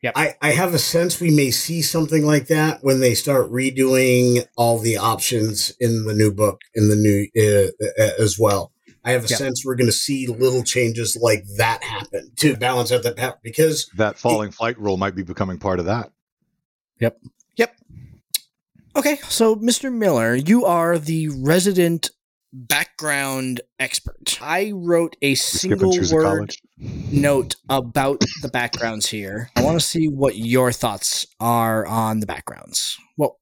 Yep. I have a sense we may see something like that when they start redoing all the options in the new book, in the new as well. I have a sense we're going to see little changes like that happen to balance out the power, because that falling flight rule might be becoming part of that. Yep. Okay, so Mr. Miller, you are the resident background expert. I wrote a single word note about the backgrounds here. I want to see what your thoughts are on the backgrounds. Well,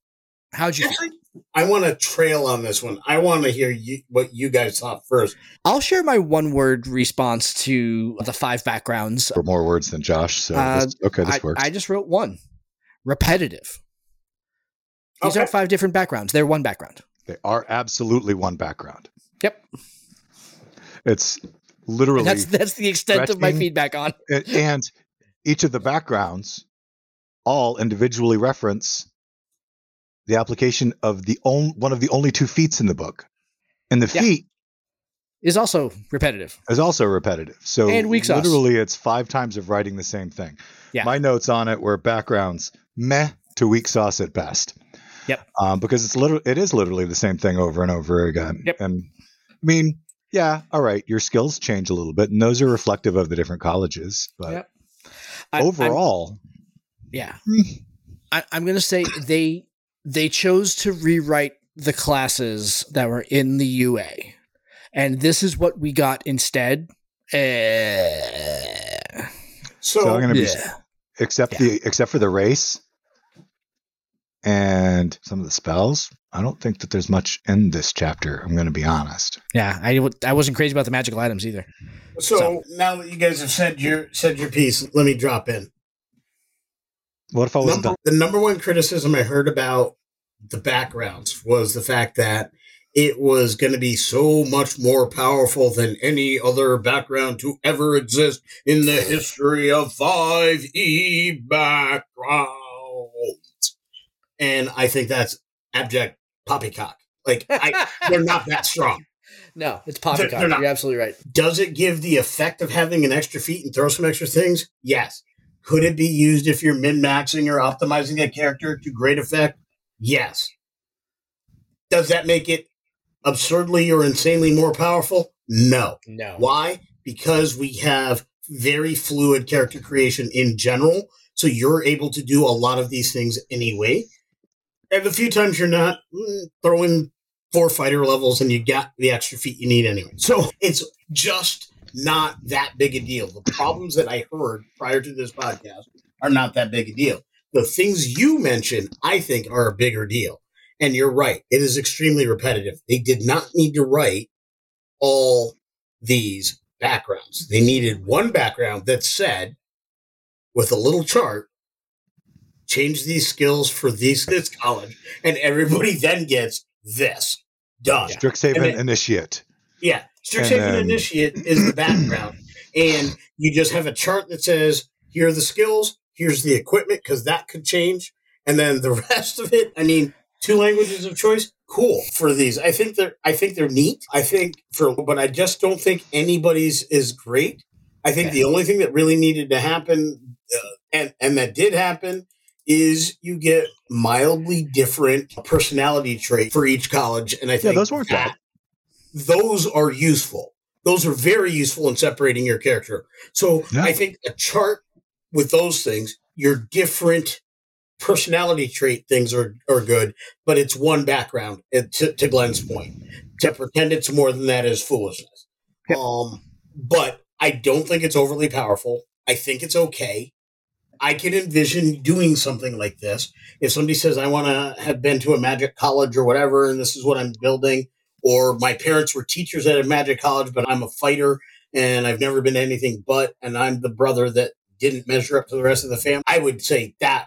how'd you feel? I want to trail on this one. I want to hear what you guys thought first. I'll share my one-word response to the 5 backgrounds. For more words than Josh, so this works. I just wrote one. Repetitive. These aren't 5 different backgrounds. They're one background. They are absolutely one background. Yep. It's Literally. And that's the extent of my feedback on. And each of the backgrounds all individually reference the application of one of the only two feats in the book. And the feat is also repetitive. So and weak sauce. Literally it's 5 times of writing the same thing. Yeah. My notes on it were backgrounds meh to weak sauce at best. Yep. Because it is literally the same thing over and over again. Yep. And I mean, yeah, all right, your skills change a little bit, and those are reflective of the different colleges. But overall, I'm going to say they chose to rewrite the classes that were in the UA, and this is what we got instead. So I'm going to be except for the race. And some of the spells, I don't think that there's much in this chapter, I'm going to be honest. Yeah, I wasn't crazy about the magical items either. So now that you guys have said your piece, let me drop in. What if I wasn't done? The number one criticism I heard about the backgrounds was the fact that it was going to be so much more powerful than any other background to ever exist in the history of 5e background. And I think that's abject poppycock. Like, they're not that strong. No, it's poppycock. You're absolutely right. Does it give the effect of having an extra feat and throw some extra things? Yes. Could it be used if you're min-maxing or optimizing that character to great effect? Yes. Does that make it absurdly or insanely more powerful? No. No. Why? Because we have very fluid character creation in general, so you're able to do a lot of these things anyway. And the few times you're not, throwing 4 fighter levels and you got the extra feat you need anyway. So it's just not that big a deal. The problems that I heard prior to this podcast are not that big a deal. The things you mentioned, I think, are a bigger deal. And you're right. It is extremely repetitive. They did not need to write all these backgrounds. They needed one background that said, with a little chart, change these skills for this college, and everybody then gets this done. Strixhaven Initiate. Yeah, Strixhaven Initiate is the background. And you just have a chart that says, here are the skills, here's the equipment, because that could change. And then the rest of it, I mean, 2 languages of choice, cool for these. I think they're neat. But I just don't think anybody's is great. I think the only thing that really needed to happen, and that did happen, is you get mildly different personality trait for each college. And I think those weren't bad. Those are useful. Those are very useful in separating your character. So I think a chart with those things, your different personality trait things are good, but it's one background, to Glenn's point. To pretend it's more than that is foolishness. Yep. But I don't think it's overly powerful. I think it's okay. I can envision doing something like this. If somebody says, I want to have been to a magic college or whatever, and this is what I'm building, or my parents were teachers at a magic college, but I'm a fighter and I've never been anything but, and I'm the brother that didn't measure up to the rest of the family, I would say that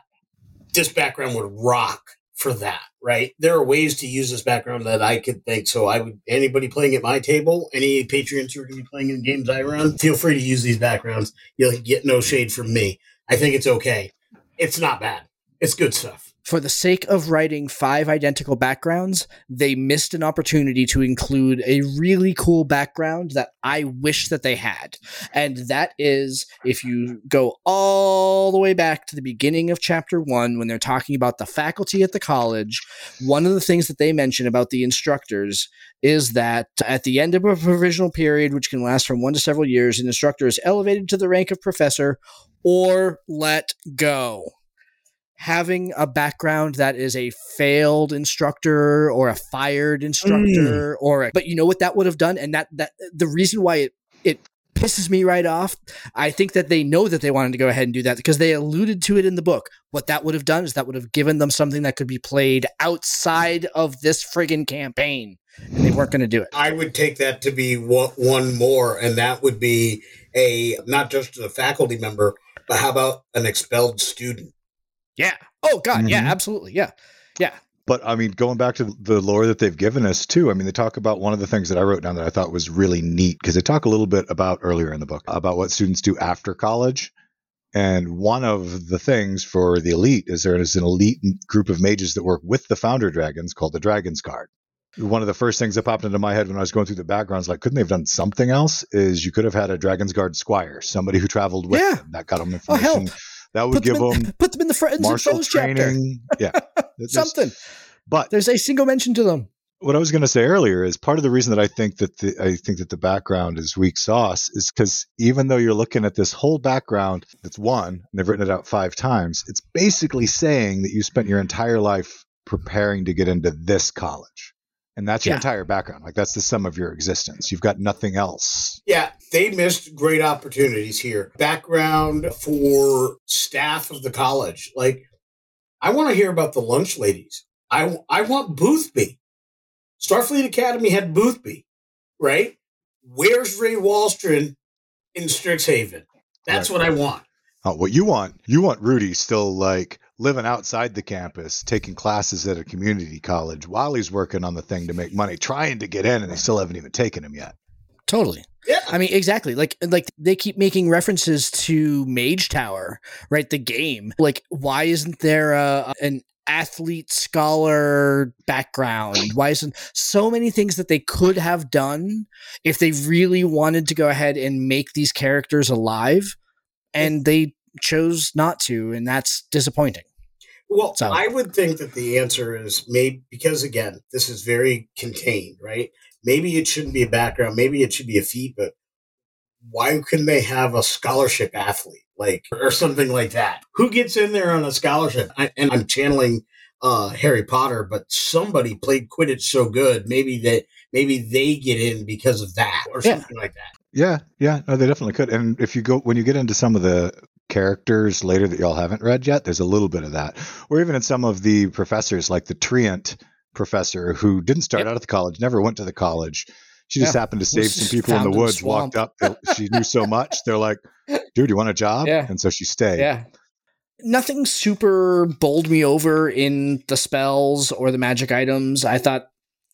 this background would rock for that, right? There are ways to use this background that I could think. So I would, anybody playing at my table, any Patreons who are going to be playing in games I run, feel free to use these backgrounds. You'll get no shade from me. I think it's okay. It's not bad. It's good stuff. For the sake of writing 5 identical backgrounds, they missed an opportunity to include a really cool background that I wish that they had. And that is, if you go all the way back to the beginning of chapter 1, when they're talking about the faculty at the college, one of the things that they mention about the instructors is that at the end of a provisional period, which can last from 1 to several years, an instructor is elevated to the rank of professor or let go. Having a background that is a failed instructor or a fired instructor but you know what that would have done? And that the reason why it pisses me right off, I think that they know that they wanted to go ahead and do that because they alluded to it in the book. What that would have done is that would have given them something that could be played outside of this friggin' campaign, and they weren't going to do it. I would take that to be one more, and that would be not just a faculty member, but how about an expelled student? Yeah. Oh, God. Mm-hmm. Yeah, absolutely. Yeah. Yeah. But I mean, going back to the lore that they've given us too, I mean, they talk about one of the things that I wrote down that I thought was really neat, because they talk a little bit about earlier in the book about what students do after college. And one of the things for the elite is there is an elite group of mages that work with the founder dragons called the Dragon's Guard. One of the first things that popped into my head when I was going through the backgrounds, like, couldn't they have done something else? Is you could have had a Dragon's Guard squire, somebody who traveled with them, that got them information. Oh, that would give them put them in the friends and foes training. Chapter. Yeah, something. But there's a single mention to them. What I was going to say earlier is part of the reason that I think that the background is weak sauce is because even though you're looking at this whole background, that's one, and they've written it out 5 times. It's basically saying that you spent your entire life preparing to get into this college. And that's your entire background. Like, that's the sum of your existence. You've got nothing else. Yeah, they missed great opportunities here. Background for staff of the college. Like, I want to hear about the lunch ladies. I want Boothby. Starfleet Academy had Boothby, right? Where's Ray Walstron in Strixhaven? That's what I want. Oh, what you want? You want Rudy still, like, living outside the campus, taking classes at a community college while he's working on the thing to make money, trying to get in, and they still haven't even taken him yet. Totally. Yeah. I mean, exactly. Like they keep making references to Mage Tower, right? The game. Like, why isn't there an athlete scholar background? Why isn't so many things that they could have done if they really wanted to go ahead and make these characters alive, and they chose not to, and that's disappointing. Well, so I would think that the answer is maybe, because again, this is very contained, right? Maybe it shouldn't be a background. Maybe it should be a feat, but why couldn't they have a scholarship athlete, like, or something like that? Who gets in there on a scholarship? And I'm channeling Harry Potter, but somebody played Quidditch so good. Maybe they get in because of that or something like that. Yeah. Yeah. No, they definitely could. And if you go, when you get into some of the characters later that y'all haven't read yet, there's a little bit of that. Or even in some of the professors, like the Treant professor who didn't start out at the college, never went to the college. She just happened to save some people in the woods, walked up. She knew so much. They're like, dude, you want a job? Yeah. And so she stayed. Yeah. Nothing super bowled me over in the spells or the magic items. I thought.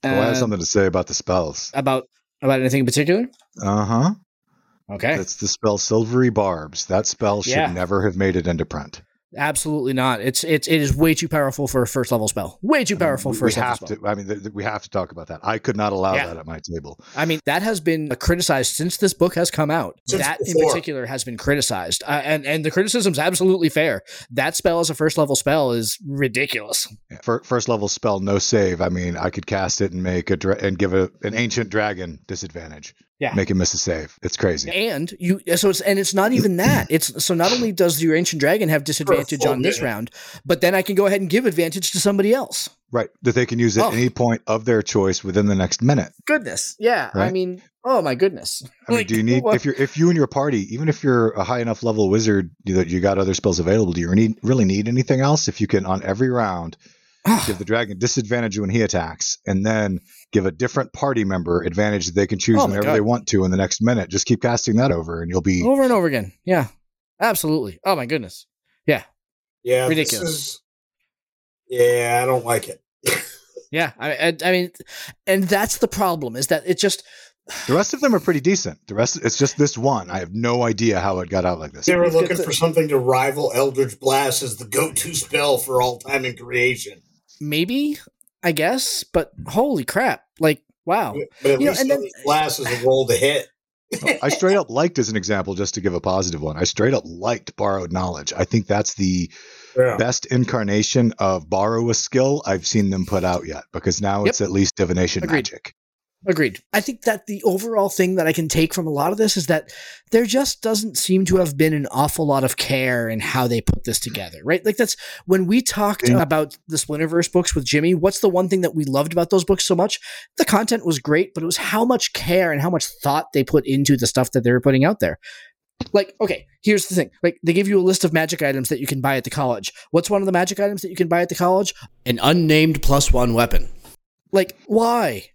Well, I have something to say about the spells. About anything in particular? Uh-huh. Okay. That's the spell Silvery Barbs. That spell should never have made it into print. Absolutely not. It is way too powerful for a first level spell. Way too powerful for a first level spell. I mean, we have to talk about that. I could not allow that at my table. I mean, that has been criticized since this book has come out. In particular has been criticized. And the criticism's absolutely fair. That spell as a first level spell is ridiculous. Yeah. First level spell, no save. I mean, I could cast it and make give an ancient dragon disadvantage. Yeah. Make him miss a save. It's crazy. It's not even that. It's so not only does your ancient dragon have disadvantage on this round, but then I can go ahead and give advantage to somebody else. Right. That they can use at any point of their choice within the next minute. Goodness. Yeah. Right? I mean, oh my goodness. I mean, do you need if you and your party, even if you're a high enough level wizard that you got other spells available, do you really need anything else? If you can on every round give the dragon disadvantage when he attacks, and then give a different party member advantage that they can choose whenever they want to in the next minute. Just keep casting that over, and you'll be over and over again. Yeah, absolutely. Oh my goodness. Yeah. Yeah. Ridiculous. I don't like it. Yeah. I mean, and that's the problem, is that it just. The rest of them are pretty decent. The rest, it's just this one. I have no idea how it got out like this. They were looking for something to rival Eldritch Blast as the go-to spell for all time and creation. Maybe, I guess, but holy crap. Like, wow. But at least Eldritch Blast is a roll to hit. I straight up liked, as an example, just to give a positive one, I straight up liked Borrowed Knowledge. I think that's the best incarnation of borrow a skill I've seen them put out yet, because now it's at least divination magic. Agreed. I think that the overall thing that I can take from a lot of this is that there just doesn't seem to have been an awful lot of care in how they put this together, right? Like, that's when we talked about the Splinterverse books with Jimmy, what's the one thing that we loved about those books so much? The content was great, but it was how much care and how much thought they put into the stuff that they were putting out there. Like, okay, here's the thing. Like, they give you a list of magic items that you can buy at the college. What's one of the magic items that you can buy at the college? An unnamed +1 weapon. Like, why?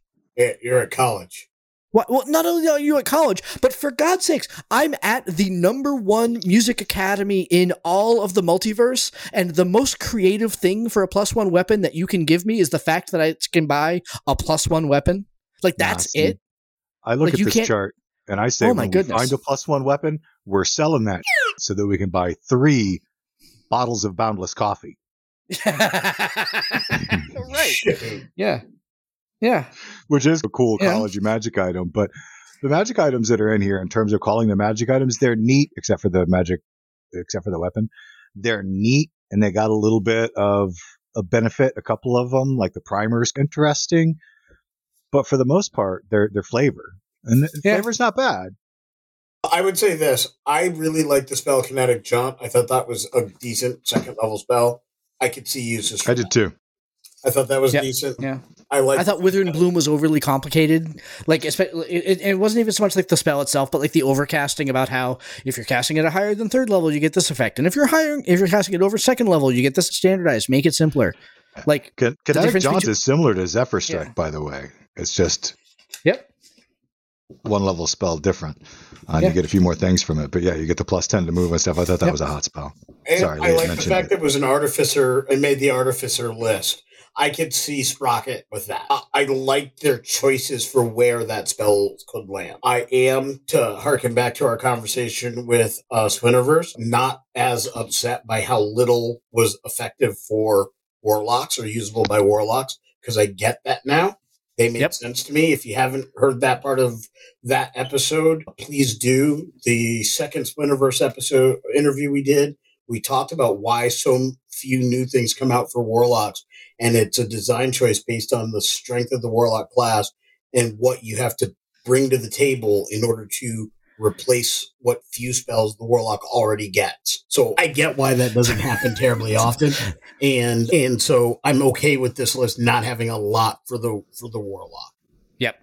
You're at college. Well, not only are you at college, but for God's sakes, I'm at the #1 music academy in all of the multiverse, and the most creative thing for a +1 weapon that you can give me is the fact that I can buy a +1 weapon. Like, that's it. I look at this chart, and I say, oh my goodness, find a +1 weapon, we're selling that so that we can buy 3 bottles of boundless coffee. Right. Yeah. Yeah. Which is a cool college magic item. But the magic items that are in here, in terms of calling them magic items, they're neat, except for the weapon. They're neat, and they got a little bit of a benefit, a couple of them, like the primer's interesting. But for the most part, they're flavor. And flavor's not bad. I would say this. I really like the spell Kinetic Jump. I thought that was a decent second-level spell. I could see uses for that. Too. I thought that was decent. Yeah. I thought Wither and Bloom was overly complicated. Like, it wasn't even so much like the spell itself, but like the overcasting about how if you're casting it at a higher than third level, you get this effect, and if you're casting it over second level, you get this standardized. Make it simpler. Like, Kinetic Jaunt is similar to Zephyr Strike, by the way. It's just one level spell different. You get a few more things from it, but you get the +10 to move and stuff. I thought that was a hot spell. And sorry, I like the fact that it was an artificer and made the artificer list. I could see Sprocket with that. I liked their choices for where that spell could land. I am, to harken back to our conversation with Splinterverse, not as upset by how little was effective for warlocks or usable by warlocks, because I get that now. They make sense to me. If you haven't heard that part of that episode, please do. The second Splinterverse episode interview we did, we talked about why so few new things come out for warlocks. And it's a design choice based on the strength of the warlock class and what you have to bring to the table in order to replace what few spells the warlock already gets. So I get why that doesn't happen terribly often. And so I'm okay with this list not having a lot for the warlock. Yep.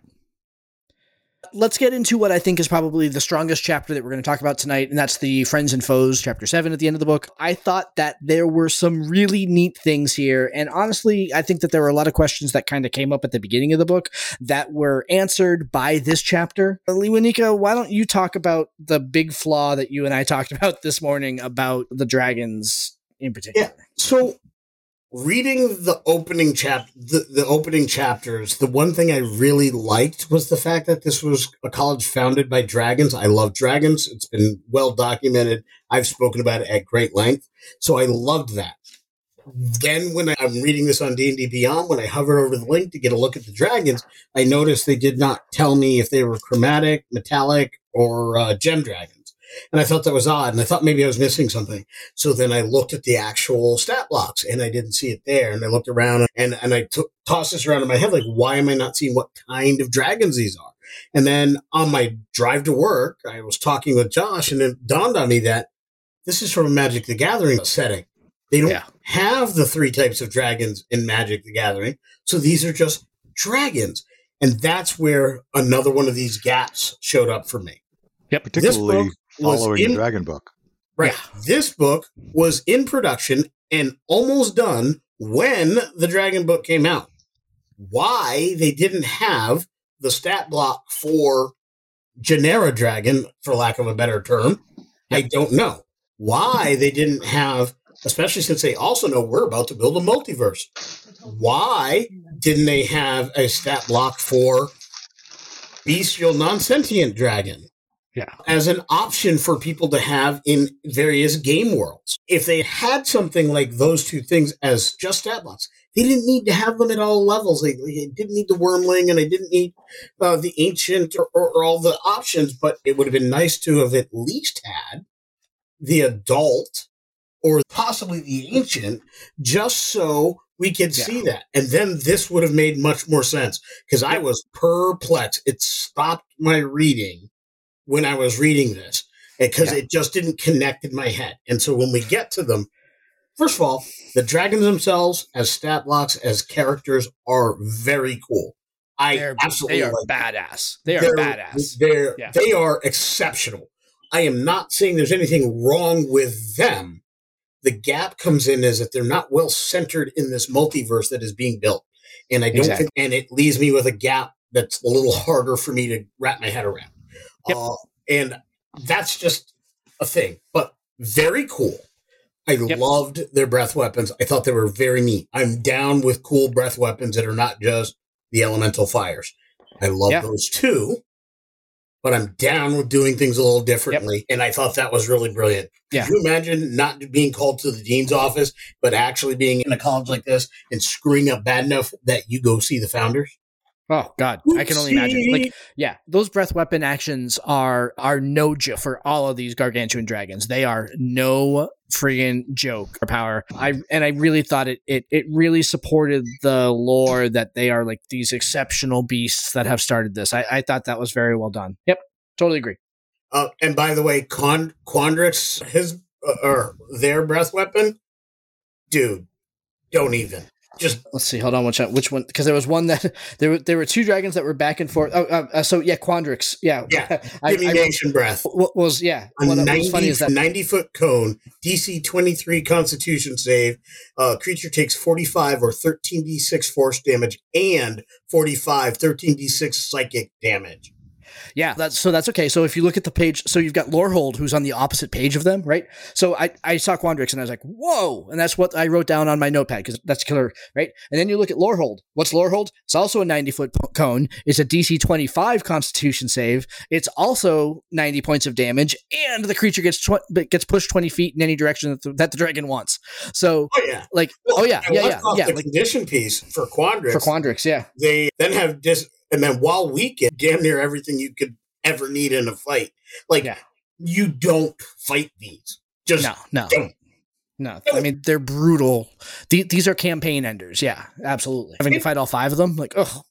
Let's get into what I think is probably the strongest chapter that we're going to talk about tonight, and that's the Friends and Foes, Chapter 7 at the end of the book. I thought that there were some really neat things here, and honestly, I think that there were a lot of questions that kind of came up at the beginning of the book that were answered by this chapter. Lewanika, why don't you talk about the big flaw that you and I talked about this morning about the dragons in particular? Yeah, so reading the opening chapters, the one thing I really liked was the fact that this was a college founded by dragons. I love dragons. It's been well documented. I've spoken about it at great length. So I loved that. Then when I'm reading this on D&D Beyond, when I hover over the link to get a look at the dragons, I noticed they did not tell me if they were chromatic, metallic, or gem dragons. And I thought that was odd, and I thought maybe I was missing something. So then I looked at the actual stat blocks, and I didn't see it there. And I looked around, and I tossed this around in my head, like, why am I not seeing what kind of dragons these are? And then on my drive to work, I was talking with Josh, and it dawned on me that this is from a Magic the Gathering setting. They don't have the 3 types of dragons in Magic the Gathering, so these are just dragons. And that's where another one of these gaps showed up for me. Yeah, particularly following the dragon book. Right. Yeah. This book was in production and almost done when the dragon book came out. Why they didn't have the stat block for genera dragon, for lack of a better term, I don't know. Why they didn't have, especially since they also know we're about to build a multiverse, why didn't they have a stat block for bestial non-sentient dragon? Yeah. As an option for people to have in various game worlds. If they had something like those 2 things as just stat blocks, they didn't need to have them at all levels. They didn't need the wormling, and they didn't need the ancient or all the options, but it would have been nice to have at least had the adult or possibly the ancient just so we could see that. And then this would have made much more sense, because I was perplexed. It stopped my reading when I was reading this, because it just didn't connect in my head. And so when we get to them, first of all, the dragons themselves as stat blocks, as characters, are very cool. They are badass. They are badass. They are exceptional. I am not saying there's anything wrong with them. The gap comes in is that they're not well centered in this multiverse that is being built. And I don't think, and it leaves me with a gap that's a little harder for me to wrap my head around. Yep. And that's just a thing, but very cool. I loved their breath weapons. I thought they were very neat. I'm down with cool breath weapons that are not just the elemental fires. I love those too, but I'm down with doing things a little differently. And I thought that was really brilliant. Yeah. Could you imagine not being called to the dean's office, but actually being in a college like this and screwing up bad enough that you go see the founders? Oh God, I can only imagine. Like, yeah, those breath weapon actions are no joke for all of these gargantuan dragons. They are no friggin' joke or power. I really thought it really supported the lore that they are like these exceptional beasts that have started this. I thought that was very well done. Yep, totally agree. And by the way, Quandrix, his or their breath weapon, dude, don't even. Just let's see. Hold on. Which one? Because there was one that there were two dragons that were back and forth. Quandrix. Yeah. Imagination Breath. What was funny is that 90-foot cone, DC 23 Constitution save. Creature takes 45 or 13d6 force damage and 45 13d6 psychic damage. Yeah, that's okay. So if you look at the page, so you've got Lorehold, who's on the opposite page of them, right? So I saw Quandrix, and I was like, whoa! And that's what I wrote down on my notepad, because that's killer, right? And then you look at Lorehold. What's Lorehold? It's also a 90-foot cone. It's a DC 25 Constitution save. It's also 90 points of damage, and the creature gets pushed 20 feet in any direction that the dragon wants. So, the condition piece for Quandrix. They then have this. And then while we get damn near everything you could ever need in a fight, you don't fight these. Just no. I mean, they're brutal. These are campaign enders. Yeah, absolutely. Having to fight all five of them, like, oh.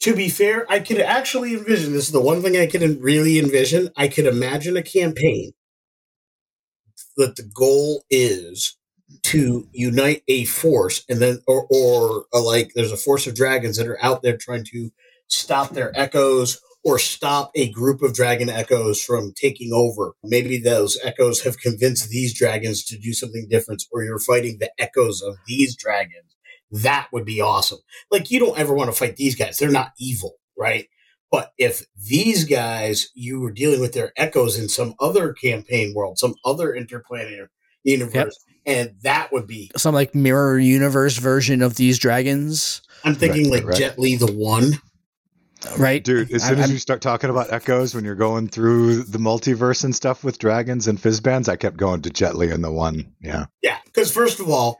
To be fair, I could actually envision this. Is the one thing I could really envision. I could imagine a campaign that the goal is to unite a force, and then or there's a force of dragons that are out there trying to stop their echoes or stop a group of dragon echoes from taking over. Maybe those echoes have convinced these dragons to do something different, or you're fighting the echoes of these dragons. That would be awesome. Like, you don't ever want to fight these guys. They're not evil, right? But if these guys, you were dealing with their echoes in some other campaign world, some other interplanetary universe, and that would be some like mirror universe version of these dragons. I'm thinking Jet Li the One. Right, dude. As soon as you start talking about echoes, when you're going through the multiverse and stuff with dragons and Fizbans, I kept going to Jet Li and the One. Yeah. Because first of all,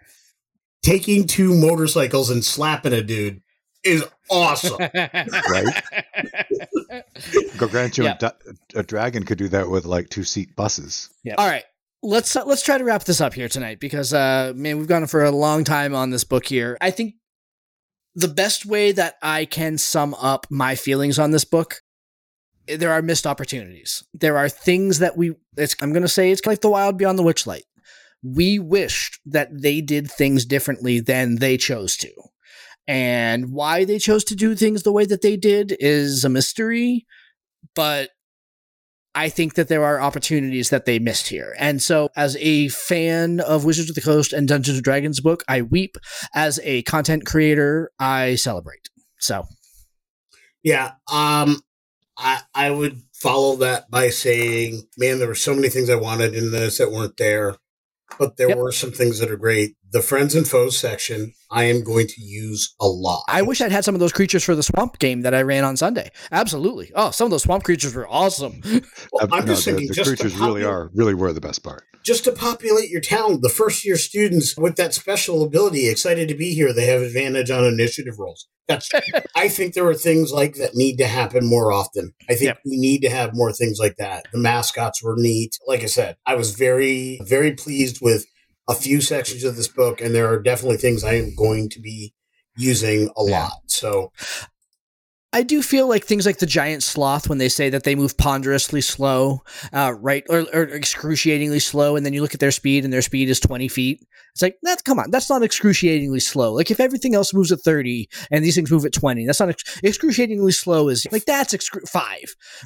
taking two motorcycles and slapping a dude is awesome, right? Granted, a dragon could do that with like 2-seat buses. Yeah. All right. Let's try to wrap this up here tonight because we've gone for a long time on this book here. I think. The best way that I can sum up my feelings on this book, there are missed opportunities. There are things that I'm going to say it's like The Wild Beyond the Witchlight. We wished that they did things differently than they chose to. And why they chose to do things the way that they did is a mystery, but I think that there are opportunities that they missed here. And so as a fan of Wizards of the Coast and Dungeons & Dragons book, I weep. As a content creator, I celebrate. So. Yeah. I would follow that by saying, man, there were so many things I wanted in this that weren't there, but there were some things that are great. The friends and foes section, I am going to use a lot. I wish I'd had some of those creatures for the swamp game that I ran on Sunday. Absolutely. Oh, some of those swamp creatures were awesome. Well, the creatures really were the best part. Just to populate your town, the first year students with that special ability, excited to be here, they have advantage on initiative rolls. I think there are things like that need to happen more often. I think we need to have more things like that. The mascots were neat. Like I said, I was very, very pleased with a few sections of this book, and there are definitely things I am going to be using a lot. So I do feel like things like the giant sloth, when they say that they move ponderously slow, right, or excruciatingly slow, and then you look at their speed, and their speed is 20 feet. It's like, that's not excruciatingly slow. Like, if everything else moves at 30, and these things move at 20, that's not excruciatingly slow. Is like that's 5,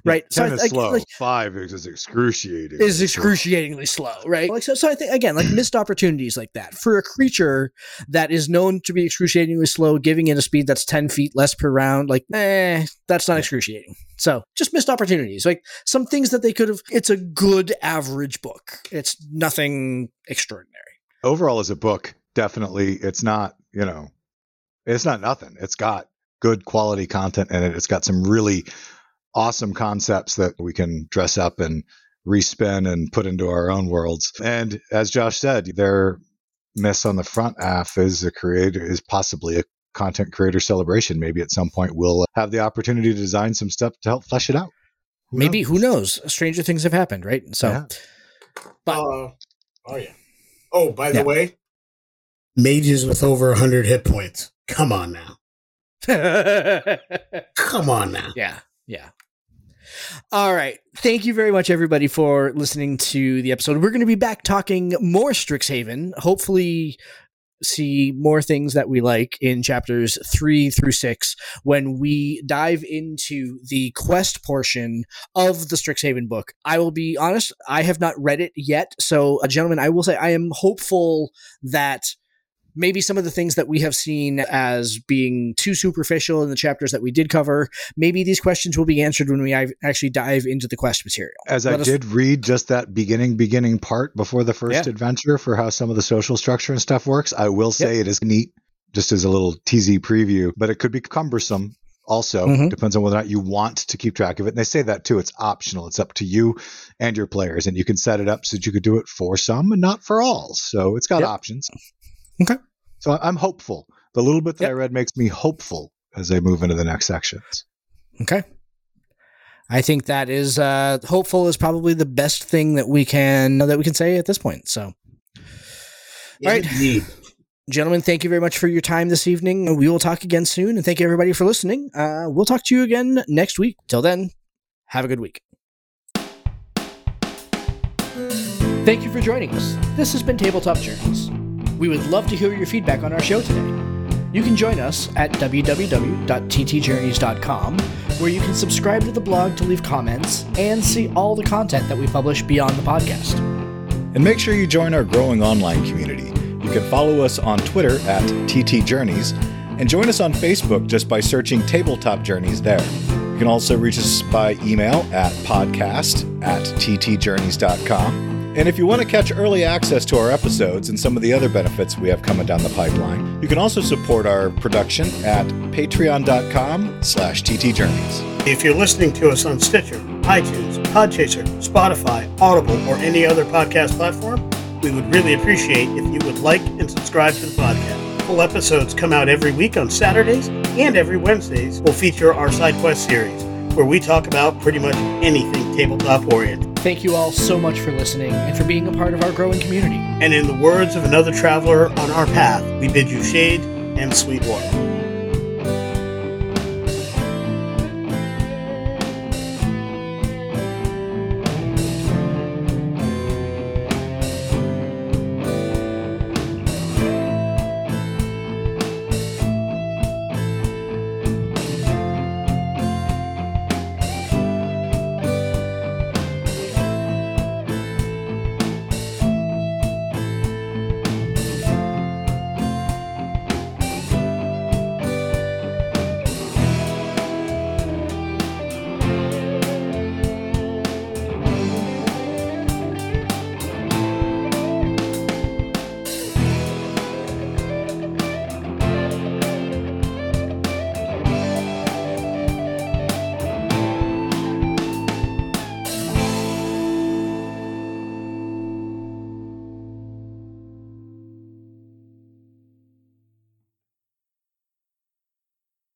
right? Yeah, 10 so is slow. 5 is excruciating. Is excruciatingly slow, right? Like so. I think again, like missed opportunities like that for a creature that is known to be excruciatingly slow, giving it a speed that's 10 feet less per round. Like, that's not excruciating. So just missed opportunities, like some things that they could have. It's a good average book. It's nothing extraordinary. Overall as a book, definitely it's not, you know, it's not nothing. It's got good quality content in it. It's got some really awesome concepts that we can dress up and respin and put into our own worlds. And as Josh said, their miss on the front half is a creator, is possibly a content creator celebration. Maybe at some point we'll have the opportunity to design some stuff to help flesh it out. Who knows? Stranger things have happened, right? So, yeah. But oh yeah. Oh, by the way, mages with over 100 hit points. Come on now. Come on now. Yeah. Yeah. All right. Thank you very much, everybody, for listening to the episode. We're going to be back talking more Strixhaven. Hopefully see more things that we like in chapters 3 through 6 when we dive into the quest portion of the Strixhaven book. I will be honest, I have not read it yet. So, gentlemen, I will say I am hopeful that maybe some of the things that we have seen as being too superficial in the chapters that we did cover, maybe these questions will be answered when we actually dive into the quest material. As I did read just that beginning part before the first adventure for how some of the social structure and stuff works, I will say it is neat, just as a little teasy preview, but it could be cumbersome also. Depends on whether or not you want to keep track of it. And they say that too. It's optional. It's up to you and your players. And you can set it up so that you could do it for some and not for all. So it's got options. Okay. So I'm hopeful. The little bit that I read makes me hopeful as I move into the next sections. Okay. I think that is hopeful is probably the best thing that we can say at this point. So, All right. Gentlemen, thank you very much for your time this evening. We will talk again soon, and thank you everybody for listening. We'll talk to you again next week. Till then, have a good week. Thank you for joining us. This has been Tabletop Journeys. We would love to hear your feedback on our show today. You can join us at www.ttjourneys.com, where you can subscribe to the blog to leave comments and see all the content that we publish beyond the podcast. And make sure you join our growing online community. You can follow us on Twitter at ttjourneys and join us on Facebook just by searching Tabletop Journeys there. You can also reach us by email at podcast@ttjourneys.com. And if you want to catch early access to our episodes and some of the other benefits we have coming down the pipeline, you can also support our production at patreon.com/ttjourneys. If you're listening to us on Stitcher, iTunes, Podchaser, Spotify, Audible, or any other podcast platform, we would really appreciate if you would like and subscribe to the podcast. Full episodes come out every week on Saturdays, and every Wednesdays will feature our Side Quest series, where we talk about pretty much anything tabletop-oriented. Thank you all so much for listening and for being a part of our growing community. And in the words of another traveler on our path, we bid you shade and sweet water.